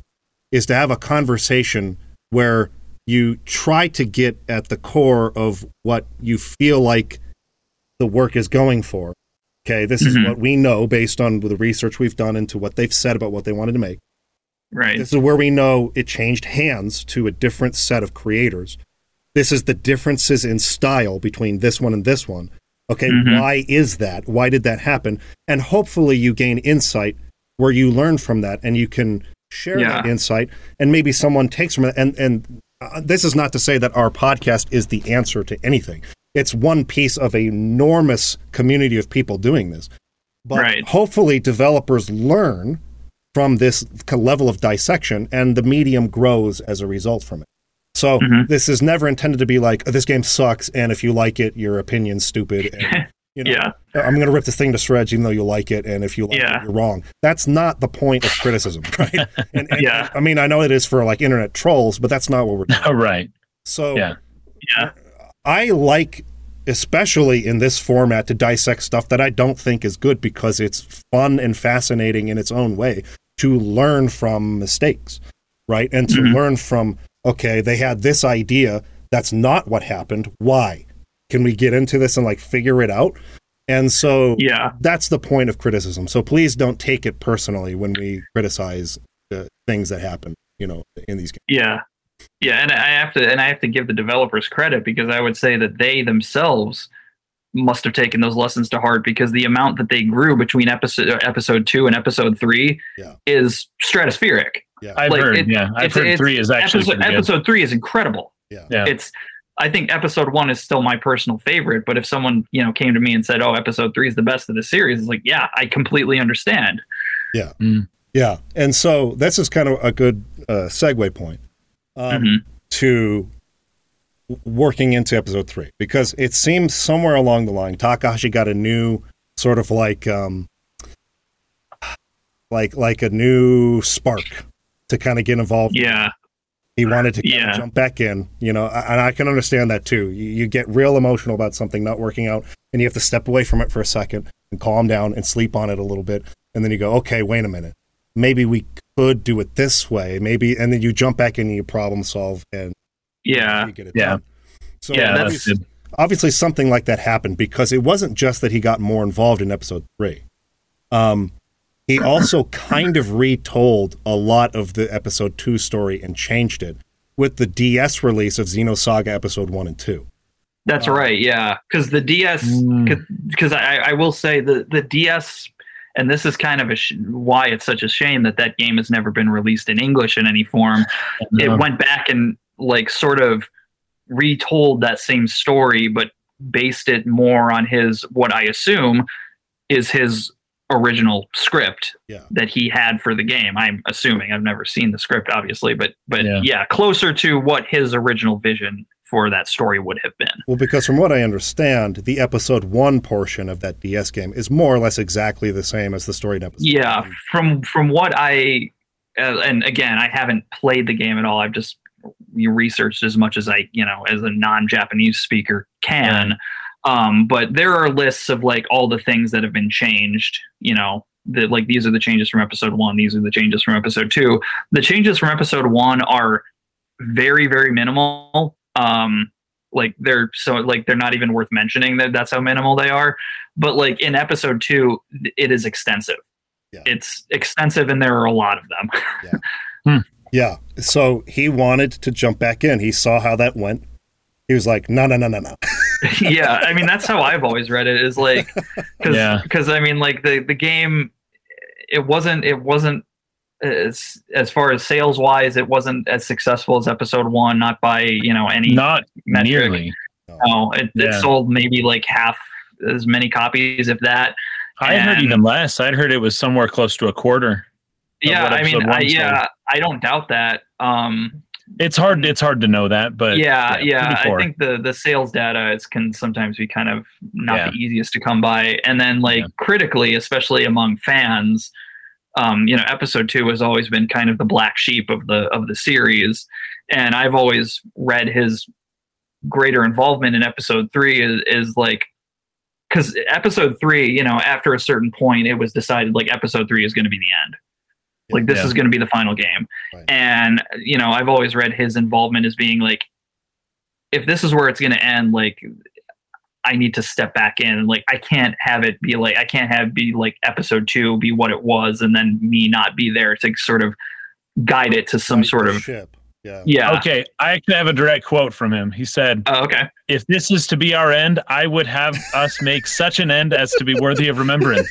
is to have a conversation where you try to get at the core of what you feel like the work is going for. Okay, this mm-hmm. is what we know based on the research we've done into what they've said about what they wanted to make. Right. This is where we know it changed hands to a different set of creators. This is the differences in style between this one and this one. Okay, mm-hmm. why is that? Why did that happen? And hopefully you gain insight where you learn from that and you can share yeah. that insight and maybe someone takes from it. And, and uh, this is not to say that our podcast is the answer to anything. It's one piece of an enormous community of people doing this. But right. hopefully developers learn from this level of dissection, and the medium grows as a result from it. So mm-hmm. this is never intended to be like, oh, this game sucks, and if you like it, your opinion's stupid. And, you know, yeah. I'm going to rip this thing to shreds even though you like it, and if you like yeah. it, you're wrong. That's not the point of criticism, right? And, and yeah. I mean, I know it is for like internet trolls, but that's not what we're doing. Oh, right. So yeah. Yeah. I like, especially in this format, to dissect stuff that I don't think is good because it's fun and fascinating in its own way to learn from mistakes, right? And to mm-hmm. learn from, okay, they had this idea, that's not what happened, why? Can we get into this and like figure it out? And so yeah. that's the point of criticism. So please don't take it personally when we criticize the things that happen, you know, in these games. Yeah. Yeah, and I have to and I have to give the developers credit, because I would say that they themselves must have taken those lessons to heart, because the amount that they grew between episode episode two and episode three yeah. is stratospheric. Yeah, I've like, heard. It, yeah, I've it's, heard it's, three is actually episode, episode three is incredible. Yeah. yeah, it's. I think episode one is still my personal favorite. But if someone you know came to me and said, "Oh, episode three is the best of the series," it's like, yeah, I completely understand. Yeah, mm. yeah, and so this is kind of a good uh, segue point. Um, mm-hmm. to working into episode three, because it seems somewhere along the line Takahashi got a new sort of like um, like like a new spark to kind of get involved. Yeah, he wanted to kind yeah. of jump back in, you know, and I can understand that too. You, you get real emotional about something not working out, and you have to step away from it for a second and calm down and sleep on it a little bit, and then you go, okay, wait a minute, maybe we could do it this way, maybe, and then you jump back in and you problem solve and yeah, you get it yeah. done. So yeah, obviously, that's obviously something like that happened, because it wasn't just that he got more involved in episode three. Um, he also kind of retold a lot of the episode two story and changed it with the D S release of Xenosaga episode one and two. That's um, right, yeah, because the D S, because mm. I, I will say the the D S. And this is kind of a sh- why it's such a shame that that game has never been released in English in any form. No. It went back and like sort of retold that same story, but based it more on his, what I assume is his original script yeah. that he had for the game. I'm assuming, I've never seen the script obviously, but, but yeah. yeah, closer to what his original vision for that story would have been. Well, because from what I understand, the episode one portion of that D S game is more or less exactly the same as the story in episode yeah one. from from what I uh, and again, I haven't played the game at all, I've just researched as much as I you know as a non-Japanese speaker can. yeah. Um but there are lists of like all the things that have been changed, you know that like these are the changes from episode one, these are the changes from episode two. The changes from episode one are very, very minimal. Um, like they're so like they're not even worth mentioning, that that's how minimal they are. But like in episode two, it is extensive. Yeah. It's extensive, and there are a lot of them. yeah. Hmm. yeah. So he wanted to jump back in. He saw how that went. He was like, no, no, no, no, no. yeah. I mean, that's how I've always read it, is like, because yeah. I mean, like the, the game, it wasn't it wasn't as as far as sales wise, it wasn't as successful as Episode One, not by you know any not metric. Nearly. No, it, yeah. it sold maybe like half as many copies, if that. I and, heard even less. I'd heard it was somewhere close to a quarter. Yeah, I mean, I, yeah, I don't doubt that. Um, it's hard. It's hard to know that, but yeah, yeah. yeah I think the, the sales data is, can sometimes be kind of not yeah. the easiest to come by. And then, like yeah. critically, especially among fans, um, you know, Episode Two has always been kind of the black sheep of the of the series, and I've always read his greater involvement in Episode Three is, is like. Because Episode Three, you know, after a certain point, it was decided like Episode Three is going to be the end. Like this yeah. is going to be the final game. Right. And, you know, I've always read his involvement as being like, if this is where it's going to end, like I need to step back in. Like I can't have it be like, I can't have be like Episode Two be what it was. And then me not be there to sort of guide it to some right sort of ship. Yeah. yeah. Okay. I actually have a direct quote from him. He said, oh, okay. If this is to be our end, I would have us make such an end as to be worthy of remembrance.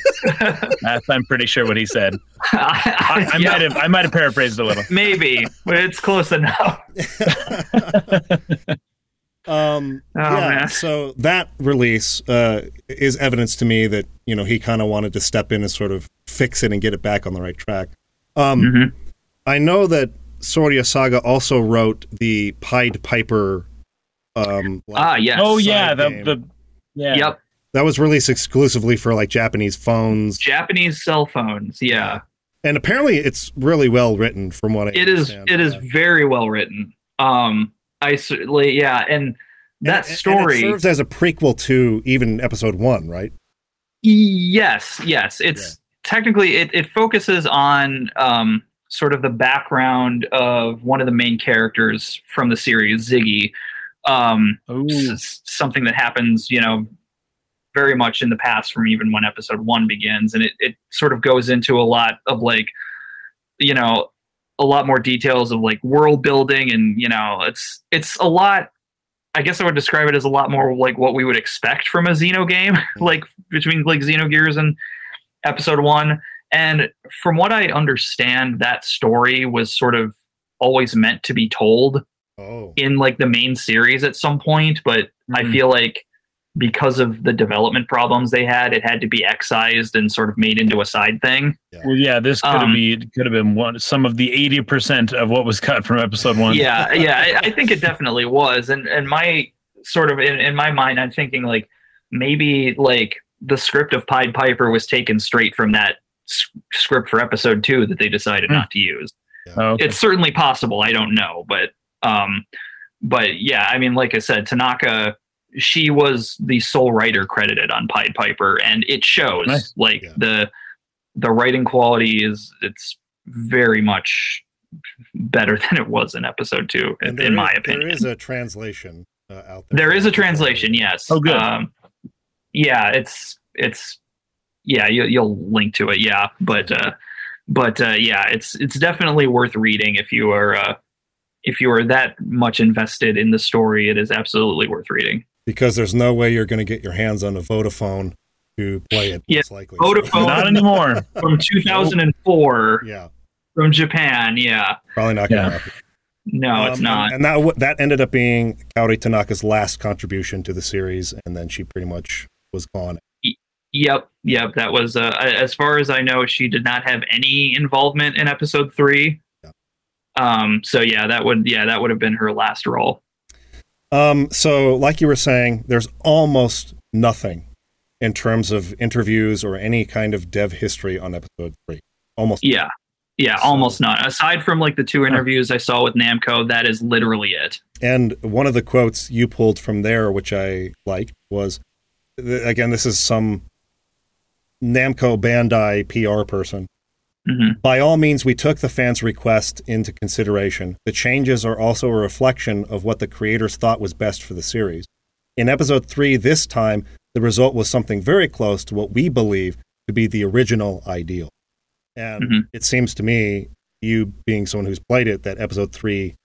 That's, I'm pretty sure what he said. I, I, I yeah. might have I might have paraphrased a little. Maybe. But it's close enough. um oh, yeah, man. So that release uh, is evidence to me that, you know, he kind of wanted to step in and sort of fix it and get it back on the right track. Um, mm-hmm. I know that Soraya Saga also wrote the Pied Piper. Um, like, ah, yes. Oh, yeah. The, the, yeah. Yep. That was released exclusively for like Japanese phones. Japanese cell phones, yeah. And apparently it's really well written from what I it understand. It is, it is very well written. Um, I certainly, yeah. And that and, story. And it serves as a prequel to even Episode One, right? Yes, yes. It's yeah. technically, it, it focuses on. Um, sort of the background of one of the main characters from the series, Ziggy. Um, s- something that happens, you know, very much in the past from even when Episode One begins. And it, it sort of goes into a lot of like, you know, a lot more details of like world building. And, you know, it's, it's a lot, I guess I would describe it as a lot more like what we would expect from a Xeno game, like between like Xenogears and Episode One. And from what I understand, that story was sort of always meant to be told oh. in like the main series at some point. But mm-hmm. I feel like because of the development problems they had, it had to be excised and sort of made into a side thing. Yeah. Well, yeah, this could have um, been could have been one some of the eighty percent of what was cut from Episode One. Yeah, yeah, I, I think it definitely was. And and my sort of in, in my mind, I'm thinking like maybe like the script of Pied Piper was taken straight from that script for Episode Two that they decided mm. not to use. Yeah. Oh, okay. It's certainly possible. I don't know, but um, but yeah, I mean, like I said, Tanaka, she was the sole writer credited on Pied Piper, and it shows. Nice. Like yeah. the the writing quality is it's very much better than it was in Episode Two, in, in my is, opinion. There is a translation uh, out there. There is a translation. Yes. Oh, good. Um, yeah, it's it's. Yeah, you, you'll link to it. Yeah, but uh, but uh, yeah, it's it's definitely worth reading if you are uh, if you are that much invested in the story. It is absolutely worth reading because there's no way you're going to get your hands on a Vodafone to play it. Yeah, likely. Vodafone, not anymore. From two thousand four. Yeah, from Japan. Yeah, probably not going to yeah. happen. No, um, it's not. And, and that that ended up being Kaori Tanaka's last contribution to the series, and then she pretty much was gone. Yep, yep. That was, uh, as far as I know, she did not have any involvement in Episode Three. Yeah. Um, so yeah, that would yeah that would have been her last role. Um, so, like you were saying, there's almost nothing in terms of interviews or any kind of dev history on Episode Three. Almost. Yeah, none. yeah, so, almost none. Aside from like the two interviews I saw with Namco, that is literally it. And one of the quotes you pulled from there, which I liked, was, again, this is some Namco Bandai P R person. Mm-hmm. By all means, we took the fans' request into consideration. The changes are also a reflection of what the creators thought was best for the series. In Episode Three, this time, the result was something very close to what we believe to be the original ideal. And mm-hmm. it seems to me, you being someone who's played it, that Episode Three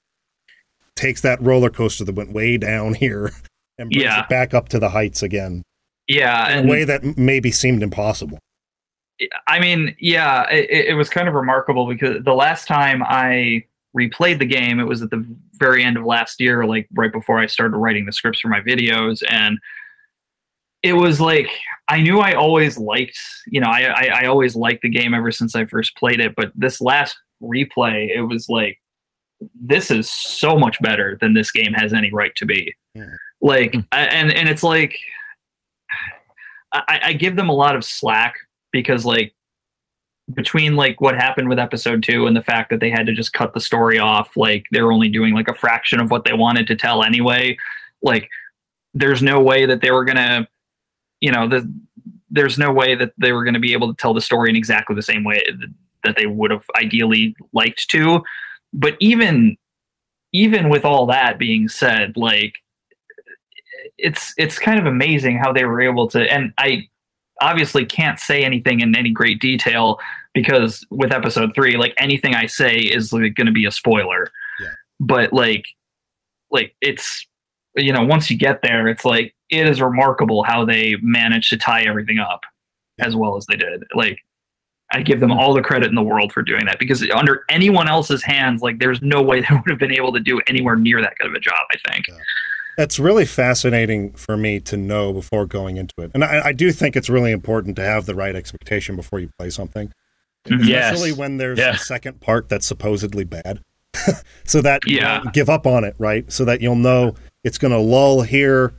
takes that roller coaster that went way down here and brings yeah. it back up to the heights again. Yeah, in and, a way that maybe seemed impossible. I mean, yeah, it, it was kind of remarkable because the last time I replayed the game, it was at the very end of last year, like right before I started writing the scripts for my videos. And it was like, I knew I always liked, you know, I, I, I always liked the game ever since I first played it. But this last replay, it was like, this is so much better than this game has any right to be. Yeah. Like, I, and, and it's like, I, I give them a lot of slack because like between like what happened with episode two and the fact that they had to just cut the story off, like they're only doing like a fraction of what they wanted to tell anyway. Like there's no way that they were going to, you know, the, there's no way that they were going to be able to tell the story in exactly the same way that they would have ideally liked to. But even, even with all that being said, like, it's it's kind of amazing how they were able to, and I obviously can't say anything in any great detail because with episode three, like anything I say is like going to be a spoiler. Yeah. But like, like it's, you know, once you get there, it's like, it is remarkable how they managed to tie everything up as well as they did. Like, I give them all the credit in the world for doing that because under anyone else's hands, like there's no way they would have been able to do anywhere near that kind of a job, I think. Yeah. That's really fascinating for me to know before going into it. And I, I do think it's really important to have the right expectation before you play something. Yes. Especially when there's yeah. a second part that's supposedly bad. So that yeah. you give up on it, right? So that you'll know it's going to lull here,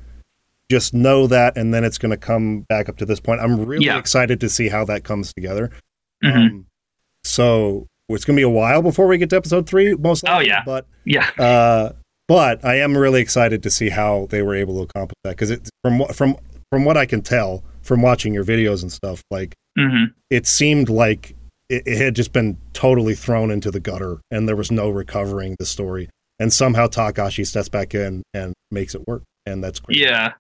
just know that, and then it's going to come back up to this point. I'm really yeah. excited to see how that comes together. Mm-hmm. Um, so it's going to be a while before we get to episode three, most likely. Oh, yeah. But, yeah. Uh, But I am really excited to see how they were able to accomplish that because from from from what I can tell from watching your videos and stuff, like mm-hmm. it seemed like it, it had just been totally thrown into the gutter and there was no recovering the story. And somehow Takahashi steps back in and makes it work, and that's great. Yeah,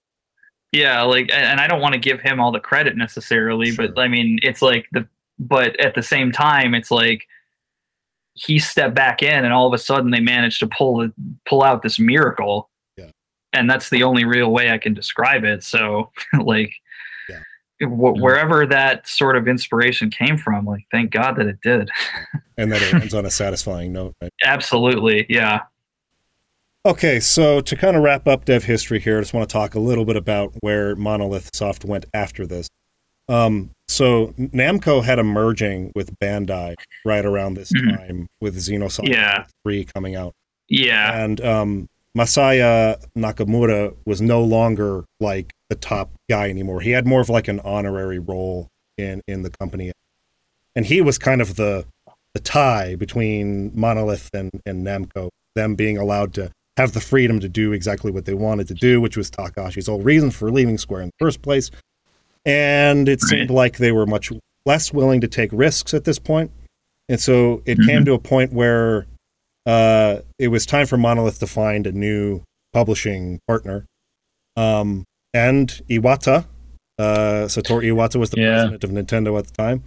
yeah. Like, and I don't want to give him all the credit necessarily, sure. but I mean, it's like the. But at the same time, it's like. He stepped back in and all of a sudden they managed to pull pull out this miracle. Yeah. And that's the only real way I can describe it. So like yeah. wh- wherever that sort of inspiration came from, like, thank God that it did. And that it ends on a satisfying note. Right? Absolutely. Yeah. Okay. So to kind of wrap up dev history here, I just want to talk a little bit about where Monolith Soft went after this. Um, so Namco had a merging with Bandai right around this mm-hmm. time with Xenosaga yeah. three coming out. Yeah. And um, Masaya Nakamura was no longer like the top guy anymore. He had more of like an honorary role in, in the company. And he was kind of the the tie between Monolith and, and Namco, them being allowed to have the freedom to do exactly what they wanted to do, which was Takahashi's whole reason for leaving Square in the first place. And it seemed like they were much less willing to take risks at this point. And so it mm-hmm. came to a point where uh, it was time for Monolith to find a new publishing partner. Um, and Iwata, uh, Satoru Iwata was the yeah. president of Nintendo at the time.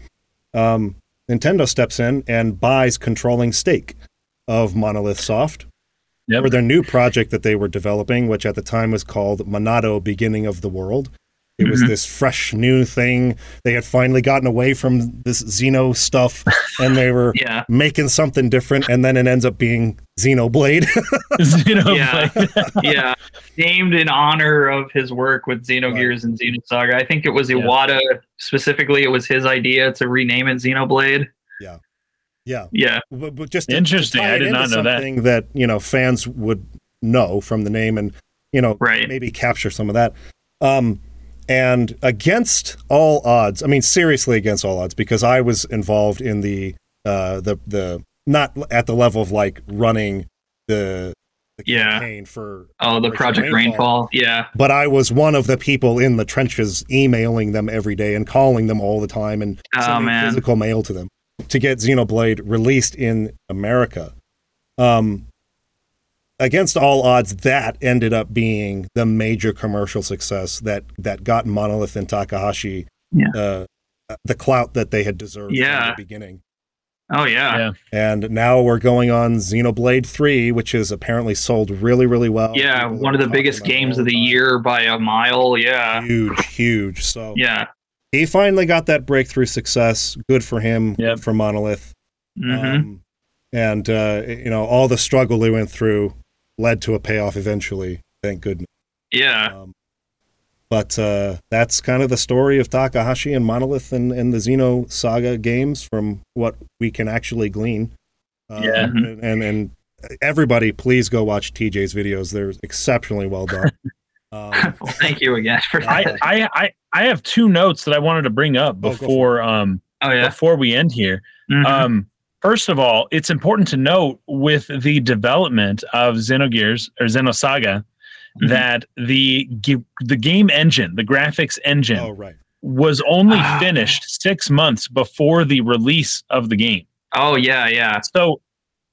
Um, Nintendo steps in and buys controlling stake of Monolith Soft yep. for their new project that they were developing, which at the time was called Monado Beginning of the World. It was mm-hmm. this fresh new thing. They had finally gotten away from this Xeno stuff, and they were yeah. making something different. And then it ends up being Xenoblade. Xenoblade. Yeah. yeah, named in honor of his work with Xenogears right. and Xenosaga. I think it was Iwata yeah. specifically. It was his idea to rename it Xenoblade. Yeah, yeah, yeah. But, but just to, interesting. To I did not know that. That you know fans would know from the name, and you know right. maybe capture some of that. Um, And against all odds, I mean, seriously against all odds, because I was involved in the, uh, the, the, not at the level of like running the, the yeah. campaign for. Oh, the Project Rainfall. Rainfall. Yeah. But I was one of the people in the trenches emailing them every day and calling them all the time and oh, sending man. physical mail to them to get Xenoblade released in America. Um, Against all odds, that ended up being the major commercial success that, that got Monolith and Takahashi yeah. uh, the clout that they had deserved yeah. from the beginning. Oh, yeah. yeah. And now we're going on Xenoblade three, which is apparently sold really, really well. Yeah, People one of the biggest games of the year by a mile, yeah. Huge, huge. So yeah. he finally got that breakthrough success. Good for him, yep. Good for Monolith. Mm-hmm. Um, and, uh, you know, all the struggle they went through led to a payoff eventually, thank goodness. Yeah. Um, but uh, that's kind of the story of Takahashi and Monolith and, and the Xenosaga games from what we can actually glean. Um, yeah. And, and, and everybody, please go watch T J's videos. They're exceptionally well done. Um, well, thank you again for that. I, I, I have two notes that I wanted to bring up before, oh, um, oh, yeah? before we end here. Mm-hmm. Um, first of all, it's important to note with the development of Xenogears or Xenosaga, mm-hmm. that the the game engine, the graphics engine, oh, right. was only ah. finished six months before the release of the game. Oh, yeah, yeah. So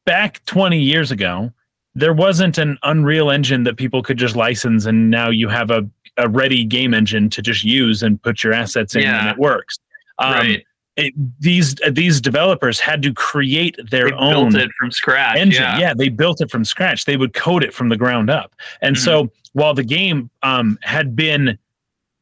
back twenty years ago, there wasn't an Unreal Engine that people could just license, and now you have a, a ready game engine to just use and put your assets in, yeah. and it works. Um, right. It, these these developers had to create their they own built it from scratch engine. Yeah. yeah, they built it from scratch. They would code it from the ground up. And mm-hmm. so while the game um, had been,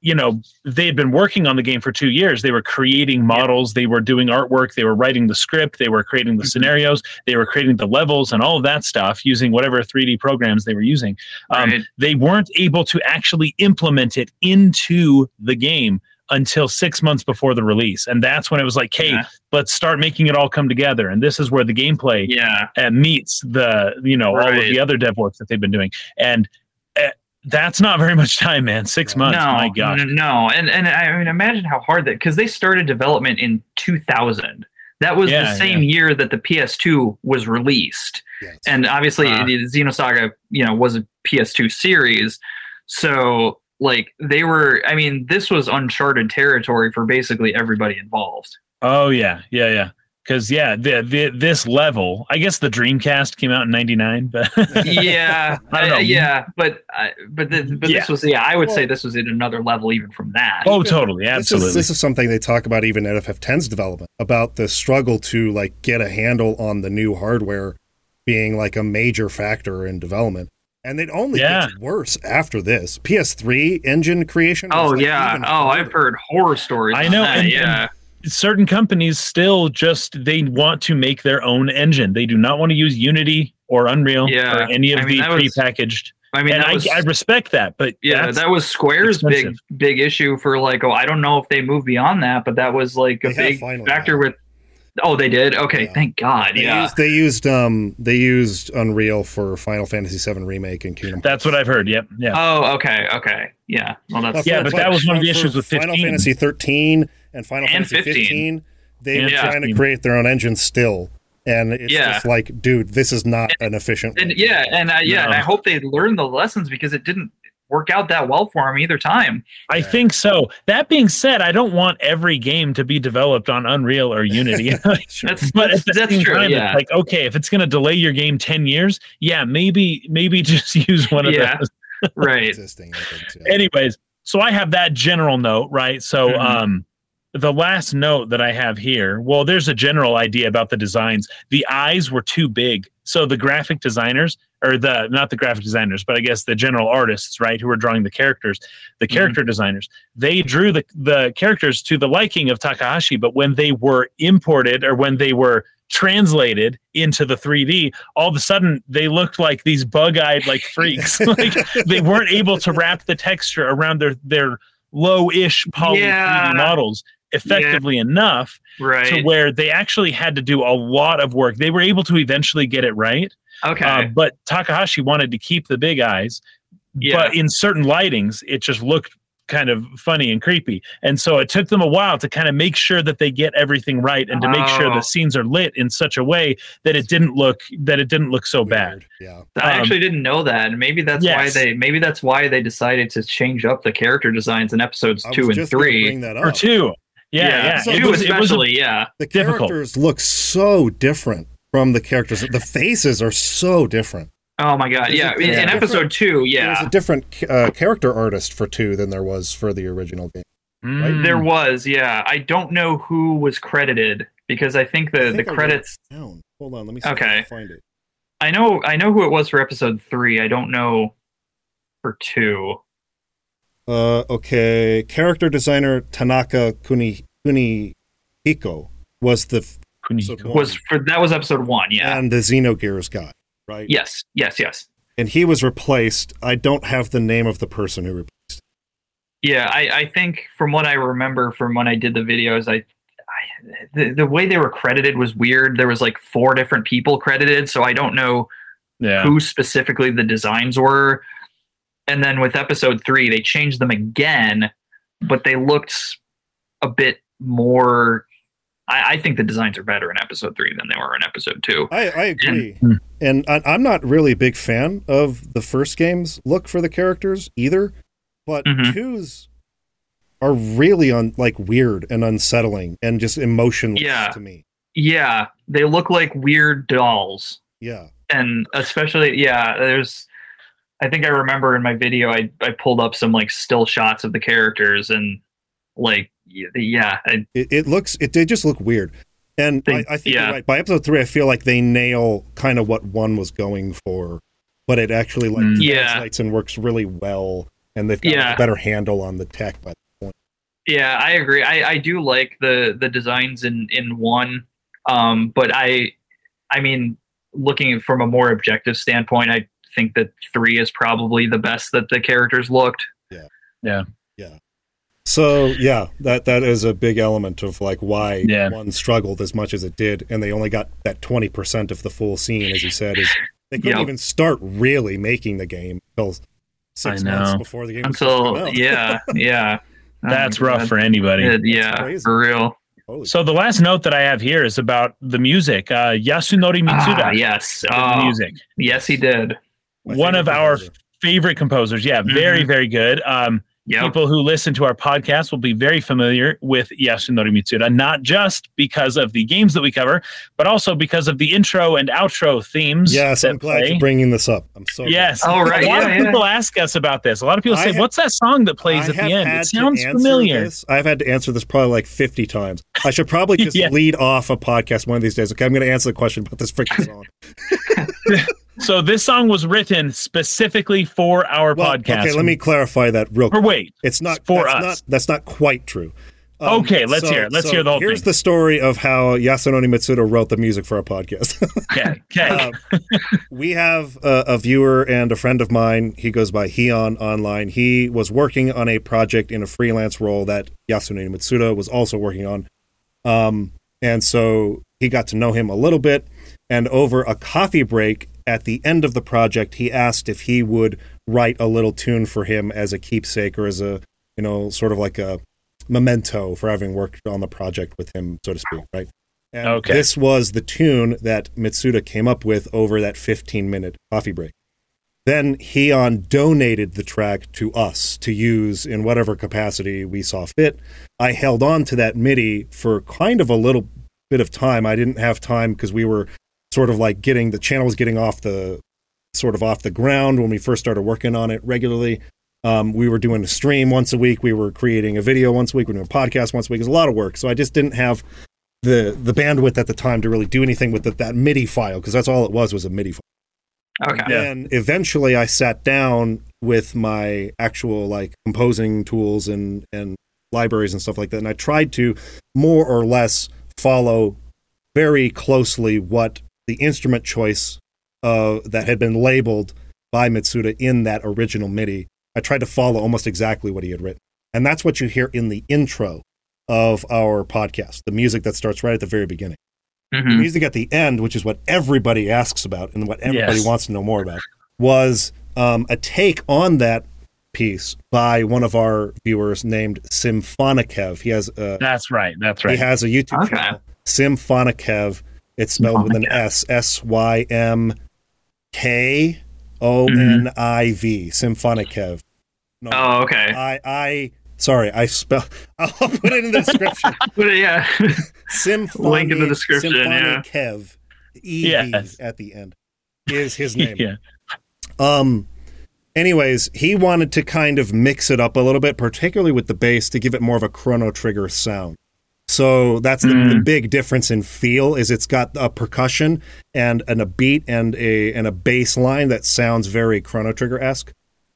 you know, they had been working on the game for two years, they were creating models, yeah. they were doing artwork, they were writing the script, they were creating the mm-hmm. scenarios, they were creating the levels and all of that stuff using whatever three D programs they were using. Um, right. They weren't able to actually implement it into the game until six months before the release. And that's when it was like, hey, yeah. let's start making it all come together. And this is where the gameplay yeah. uh, meets the, you know, right. all of the other dev work that they've been doing. And uh, that's not very much time, man. Six months. No, my gosh. No. And, and I mean, imagine how hard that, because they started development in two thousand. That was yeah, the same yeah. year that the P S two was released. Yes. And obviously uh, the Xenosaga, you know, was a P S two series. So, like, they were, I mean, this was uncharted territory for basically everybody involved. Oh, yeah, yeah, yeah. Because, yeah, the, the, this level, I guess the Dreamcast came out in ninety-nine. But yeah, I don't know. yeah, but but, the, but yeah. this was, yeah, I would well, say this was at another level even from that. Oh, totally, absolutely. This is, this is something they talk about even at F F ten's development, about the struggle to, like, get a handle on the new hardware being, like, a major factor in development. And it only yeah. gets worse after this. P S three engine creation. Oh, like yeah. Oh, I've heard horror stories. I know. That, and, yeah. And certain companies still just, they want to make their own engine. They do not want to use Unity or Unreal yeah. or any of I mean, the prepackaged. I mean, and I, was, I respect that, but yeah, that was Square's expensive. big, big issue for like, oh, I don't know if they moved beyond that, but that was like a they big factor that. with. Oh, they did? Okay, yeah. thank God. They yeah, used, they used um they used Unreal for Final Fantasy seven remake and Kingdom. That's what I've heard. Yep. Yeah. Oh, okay. Okay. Yeah. Well, that's yeah, but that was one of the issues with fifteen. Final Fantasy thirteen and Final and Fantasy fifteen. fifteen they and were yeah. trying to create their own engine still, and it's yeah. just like, dude, this is not and, an efficient. And, yeah, and I, yeah, no. and I hope they learned the lessons because it didn't work out that well for them either time. I yeah. think so. That being said, I don't want every game to be developed on Unreal or Unity. sure. That's but that's, at the that's same true. Time, yeah. Like, okay, if it's going to delay your game ten years, yeah, maybe maybe just use one of yeah. those. right. Existing, I think, yeah. Anyways, so I have that general note, right? So mm-hmm. um, the last note that I have here, well, there's a general idea about the designs. The eyes were too big. So the graphic designers, or the not the graphic designers, but I guess the general artists, right, who were drawing the characters, the character mm-hmm. designers, they drew the, the characters to the liking of Takahashi, but when they were imported or when they were translated into the three D, all of a sudden they looked like these bug-eyed like freaks. Like they weren't able to wrap the texture around their, their low-ish poly yeah. three D models effectively yeah. enough right. to where they actually had to do a lot of work. They were able to eventually get it right. Okay, uh, but Takahashi wanted to keep the big eyes, yeah. but in certain lightings, it just looked kind of funny and creepy. And so it took them a while to kind of make sure that they get everything right and to oh. make sure the scenes are lit in such a way that it didn't look that it didn't look so Weird. bad. Yeah, um, I actually didn't know that, and maybe that's yes. why they maybe that's why they decided to change up the character designs in episodes two and three or two. Yeah, yeah, yeah. So it was especially it was a, yeah. The characters difficult. look so different. From the characters, the faces are so different. Oh my god! There's yeah, a, in, in episode two, yeah, there's a different uh, character artist for two than there was for the original game. Right? Mm. There was, yeah. I don't know who was credited because I think the I think the I credits. Hold on, let me see okay. if I can find it. I know, I know who it was for episode three. I don't know for two. Uh, okay, character designer Tanaka Kuni Kunihiko was the Kunihiko. was for that was episode one, yeah, and the Xenogears guy, right? Yes, yes, yes. And he was replaced. I don't have the name of the person who replaced him. Yeah, I, I think from what I remember from when I did the videos, I, I the, the way they were credited was weird. There was like four different people credited, so I don't know yeah. who specifically the designs were. And then with episode three, they changed them again, but they looked a bit more... I, I think the designs are better in episode three than they were in episode two. I, I agree. And, and I, I'm not really a big fan of the first game's look for the characters either, but mm-hmm. two's are really un, like weird and unsettling and just emotionless yeah. to me. Yeah, they look like weird dolls. Yeah. And especially, yeah, there's... I think I remember in my video, I, I pulled up some like still shots of the characters and like, yeah, I, it, it looks, it they just look weird. And they, I, I think yeah. you're right. By episode three, I feel like they nail kind of what one was going for, but it actually like yeah. translates and works really well. And they've got yeah. like, a better handle on the tech by that point. Yeah, I agree. I, I do like the, the designs in, in one. Um, but I, I mean, looking from a more objective standpoint, I, think that three is probably the best that the characters looked. Yeah. Yeah. Yeah. So yeah, that, that is a big element of like why yeah. one struggled as much as it did. And they only got that twenty percent of the full scene, as you said, is they couldn't yep. even start really making the game until six months before the game. Until yeah. Yeah. That's um, rough that, for anybody. It, yeah. For real. Holy so God. The last note that I have here is about the music. Uh, Yasunori Mitsuda. Ah, yes. Oh, the music. Yes, he did. My one of our composer. favorite composers. Yeah, very, mm-hmm. very good. Um, yep. People who listen to our podcast will be very familiar with Yasunori Mitsuda, not just because of the games that we cover, but also because of the intro and outro themes. Yes, I'm glad play. you're bringing this up. I'm so Yes. Glad. All right. A lot yeah, of yeah. people ask us about this. A lot of people I say, have, what's that song that plays I at the end? It sounds familiar. This. I've had to answer this probably like fifty times. I should probably just yeah. lead off a podcast one of these days. Okay, I'm going to answer the question about this freaking song. So this song was written specifically for our well, podcast. Okay, let me clarify that real quick. Or wait, it's not for that's us. Not, that's not quite true. Um, okay, let's so, hear. Let's so hear the whole here's thing. Here's the story of how Yasunori Mitsuda wrote the music for our podcast. Okay, okay. um, we have a, a viewer and a friend of mine. He goes by Heon online. He was working on a project in a freelance role that Yasunori Mitsuda was also working on, um, and so he got to know him a little bit. And over a coffee break. At the end of the project, he asked if he would write a little tune for him as a keepsake or as a, you know, sort of like a memento for having worked on the project with him, so to speak, right? And okay. this was the tune that Mitsuda came up with over that fifteen-minute coffee break. Then Heon donated the track to us to use in whatever capacity we saw fit. I held on to that MIDI for kind of a little bit of time. I didn't have time because we were... sort of like getting the channel was getting off the sort of off the ground when we first started working on it regularly. Um, we were doing a stream once a week. We were creating a video once a week. We were doing a podcast once a week. It was a lot of work. So I just didn't have the the bandwidth at the time to really do anything with the, that MIDI file because that's all it was, was a MIDI file. Okay. Yeah. And eventually I sat down with my actual like composing tools and, and libraries and stuff like that. And I tried to more or less follow very closely what the instrument choice uh, that had been labeled by Mitsuda in that original MIDI. I tried to follow almost exactly what he had written. And that's what you hear in the intro of our podcast, the music that starts right at the very beginning. Mm-hmm. The music at the end, which is what everybody asks about and what everybody yes. wants to know more about, was um, a take on that piece by one of our viewers named SymphoniKev. He has a, that's right, that's right. He has a YouTube okay. channel, SymphoniKev. It's spelled with an S, S Y M K O N I V, SymphoniKev. No, oh, okay. I, I, sorry, I spell. I'll put it in the description. Put it, yeah. Symphony, link in the description, yeah. SymphoniKev, E V yes. at the end, is his name. yeah. Um. Anyways, he wanted to kind of mix it up a little bit, particularly with the bass, to give it more of a Chrono Trigger sound. So that's the, mm. the big difference in feel is it's got a percussion and, and a beat and a and a bass line that sounds very Chrono Trigger-esque.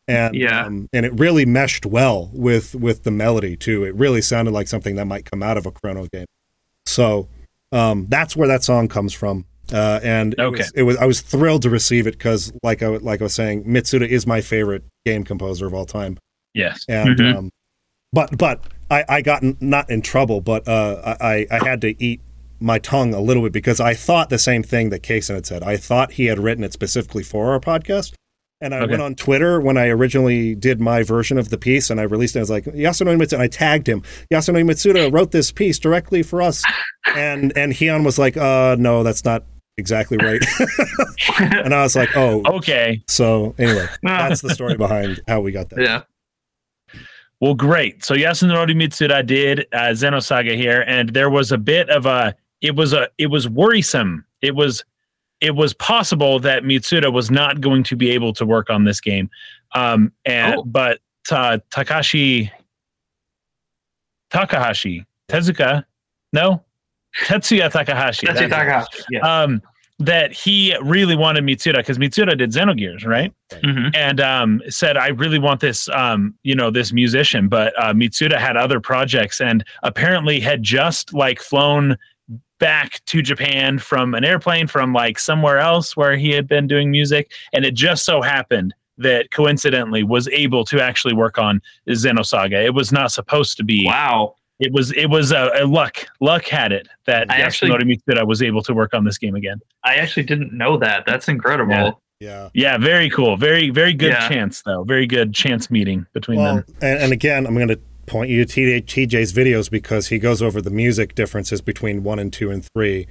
And yeah. um, and it really meshed well with with the melody too. It really sounded like something that might come out of a Chrono game. So um, that's where that song comes from. Uh, and it, okay. was, it was I was thrilled to receive it because, like I like I was saying, Mitsuda is my favorite game composer of all time. Yes. And mm-hmm. um, but but I, I got n- not in trouble, but uh, I I had to eat my tongue a little bit because I thought the same thing that Kaysen had said. I thought he had written it specifically for our podcast. And I okay. went on Twitter when I originally did my version of the piece, and I released it. I was like, Yasunori Mitsuda, and I tagged him. Yasunori Mitsuda wrote this piece directly for us. And and Hion was like, uh, no, that's not exactly right. And I was like, oh. Okay. So anyway, that's the story behind how we got that. Yeah. Well, great. So Yasunori Mitsuda did uh, Xenosaga here, and there was a bit of a, it was a, it was worrisome. It was It was possible that Mitsuda was not going to be able to work on this game, um, and oh. but uh, Takashi, Takahashi, Tezuka, no, Tetsuya Takahashi, Tetsuya Takahashi, yeah. um, that he really wanted Mitsuda because Mitsuda did Xenogears, right? Mm-hmm. And um, said, "I really want this, um, you know, this musician." But uh, Mitsuda had other projects, and apparently had just like flown back to Japan from an airplane from like somewhere else where he had been doing music. And it just so happened that coincidentally was able to actually work on Xenosaga. It was not supposed to be. Wow. It was, it was a, a luck. Luck had it that I actually Mitsuda was able to work on this game again. I actually didn't know that. That's incredible. Yeah. Yeah. Yeah. Very cool. Very, very good yeah. chance though. Very good chance meeting between well, them. And, and again, I'm going to point you to T J's videos because he goes over the music differences between one and two and three.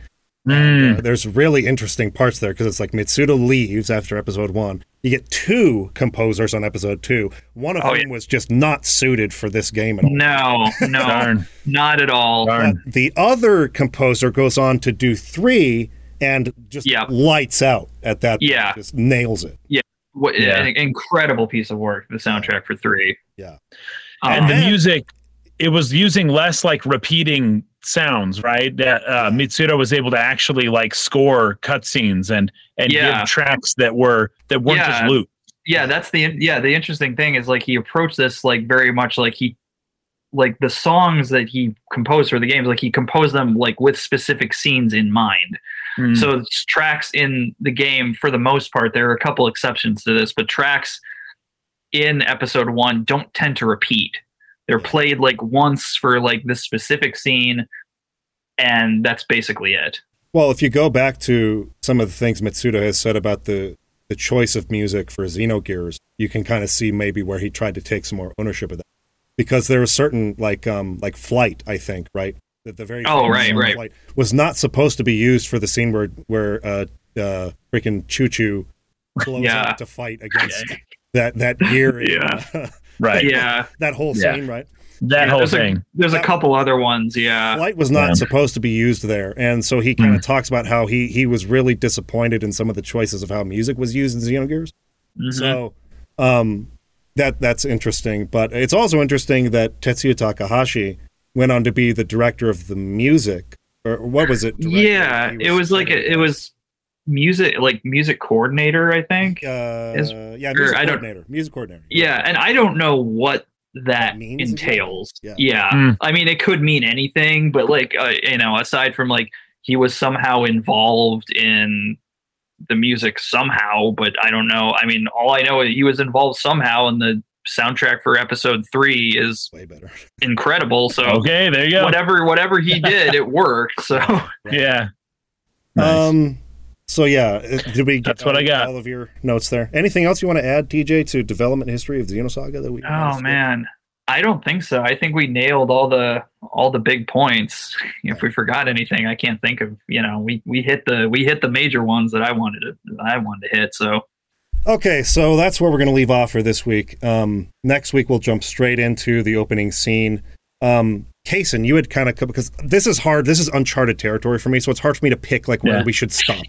Mm. And, uh, there's really interesting parts there because it's like Mitsuda leaves after episode one. You get two composers on episode two. One of oh, them yeah. was just not suited for this game at all. No, no, Darn. not at all. Darn. The other composer goes on to do three and just yeah. lights out at that point. Yeah. Just nails it. Yeah. What, yeah. An incredible piece of work, the soundtrack for three. Yeah. And oh, the man. music, it was using less like repeating sounds, right? That uh, Mitsuda was able to actually like score cutscenes and and yeah. give tracks that were that weren't yeah. just loops. Yeah, that's the yeah the interesting thing is like he approached this like very much like he like the songs that he composed for the games like he composed them like with specific scenes in mind. Mm. So it's tracks in the game for the most part. There are a couple exceptions to this, but tracks in episode one don't tend to repeat. They're played like once for like this specific scene, and that's basically it. Well, if you go back to some of the things Mitsuda has said about the the choice of music for Xenogears, you can kind of see maybe where he tried to take some more ownership of that, because there was certain like um like Flight, I think, right, that the very oh right right Flight was not supposed to be used for the scene where where uh uh freaking Choo Choo blows yeah. out to fight against yeah. that that gear yeah and, uh, right that, yeah that whole scene yeah. right that yeah, whole there's thing a, there's that, a couple other ones yeah Flight was not yeah. supposed to be used there, and so he kind of mm. talks about how he he was really disappointed in some of the choices of how music was used in Xenogears. Mm-hmm. So um that that's interesting, but it's also interesting that Tetsuya Takahashi went on to be the director of the music, or what was it director? yeah was it was like a, it was music like music coordinator I think uh is, yeah music coordinator music coordinator yeah, yeah and I don't know what that, that entails yeah, yeah. Mm. I mean, it could mean anything, but like uh, you know, aside from like he was somehow involved in the music somehow, but I don't know. I mean, all I know is he was involved somehow, and the soundtrack for episode three is way better. Incredible. So okay, there you go. Whatever whatever he did, it worked. So yeah. Nice. um So yeah, did we get That's what I got. all of your notes there? Anything else you want to add, T J, to development history of Xenosaga that we? Oh man, with? I don't think so. I think we nailed all the all the big points. If we forgot anything, I can't think of. You know, we, we hit the we hit the major ones that I wanted to I wanted to hit. So okay, so that's where we're going to leave off for this week. Um, next week we'll jump straight into the opening scene. Um, Kaysen, you had kind of come, because this is hard. This is uncharted territory for me, so it's hard for me to pick like where yeah. we should stop.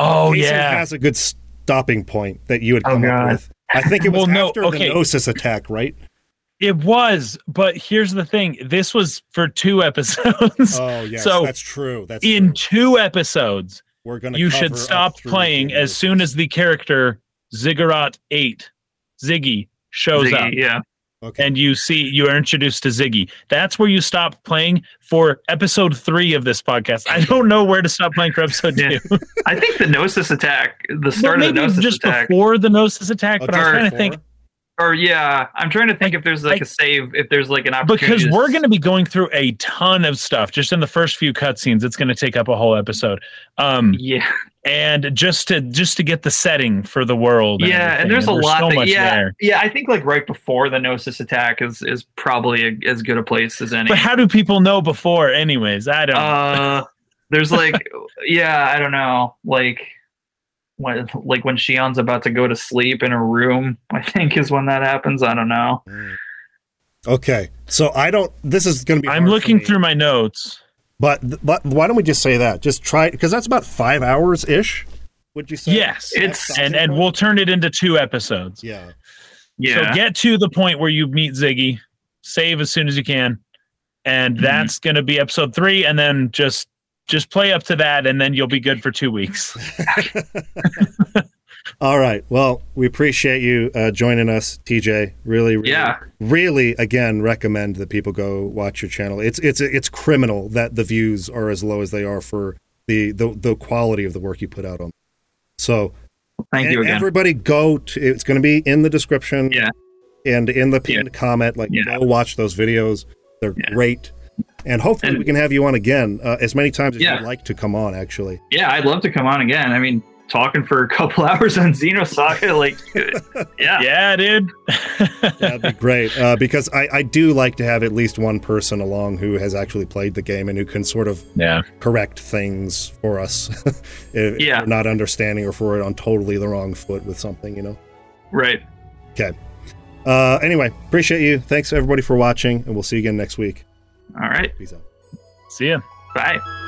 Oh, Kaysen yeah. has a good stopping point that you would come oh, up with. I think it was well, no, after okay. the Gnosis attack, right? It was, but here's the thing. This was for two episodes. Oh, yes, so that's true. That's in true. two episodes, We're gonna you should stop playing as soon as the character Ziggurat eight Ziggy shows Ziggy, up. Yeah. Okay. And you see, you are introduced to Ziggy. That's where you stop playing for episode three of this podcast. I don't know where to stop playing for episode two. Yeah. I think the Gnosis attack, the start well, of the Gnosis just attack. Before the Gnosis attack, oh, but I was trying to think. Or yeah, I'm trying to think like, if there's like I, a save, if there's like an opportunity. Because we're going to be going through a ton of stuff just in the first few cutscenes. It's going to take up a whole episode. Um, yeah. And just to just to get the setting for the world. And yeah, and there's and a lot. So that, yeah, there. yeah. I think like right before the Gnosis attack is is probably a, as good a place as any. But how do people know before? Anyways, I don't. Uh, know. There's like, yeah, I don't know, like. When, like when Shion's about to go to sleep in her room, I think is when that happens. I don't know. Okay, so I don't. This is going to be. I'm looking through my notes, but but why don't we just say that? Just try because that's about five hours ish. Would you say? Yes, it's and and we'll turn it into two episodes. Yeah, yeah. So get to the point where you meet Ziggy, save as soon as you can, and mm-hmm. that's going to be episode three, and then just. Just play up to that, and then you'll be good for two weeks. All right. Well, we appreciate you uh, joining us, T J. Really, really, yeah. really, again, recommend that people go watch your channel. It's it's it's criminal that the views are as low as they are for the the, the quality of the work you put out on. So, thank you again. Everybody, go to. It's going to be in the description. Yeah. And in the pinned yeah. comment, like yeah. go watch those videos. They're yeah. great. And hopefully and, we can have you on again uh, as many times as yeah. you'd like to come on, actually. Yeah, I'd love to come on again. I mean, talking for a couple hours on Xenosaga, like, yeah. yeah, dude. That'd be great. Uh, because I, I do like to have at least one person along who has actually played the game and who can sort of yeah. correct things for us if, yeah. if we're not understanding or if we're on totally the wrong foot with something, you know? Right. Okay. Uh, anyway, appreciate you. Thanks, everybody, for watching, and we'll see you again next week. All right. Peace out. See ya. Bye.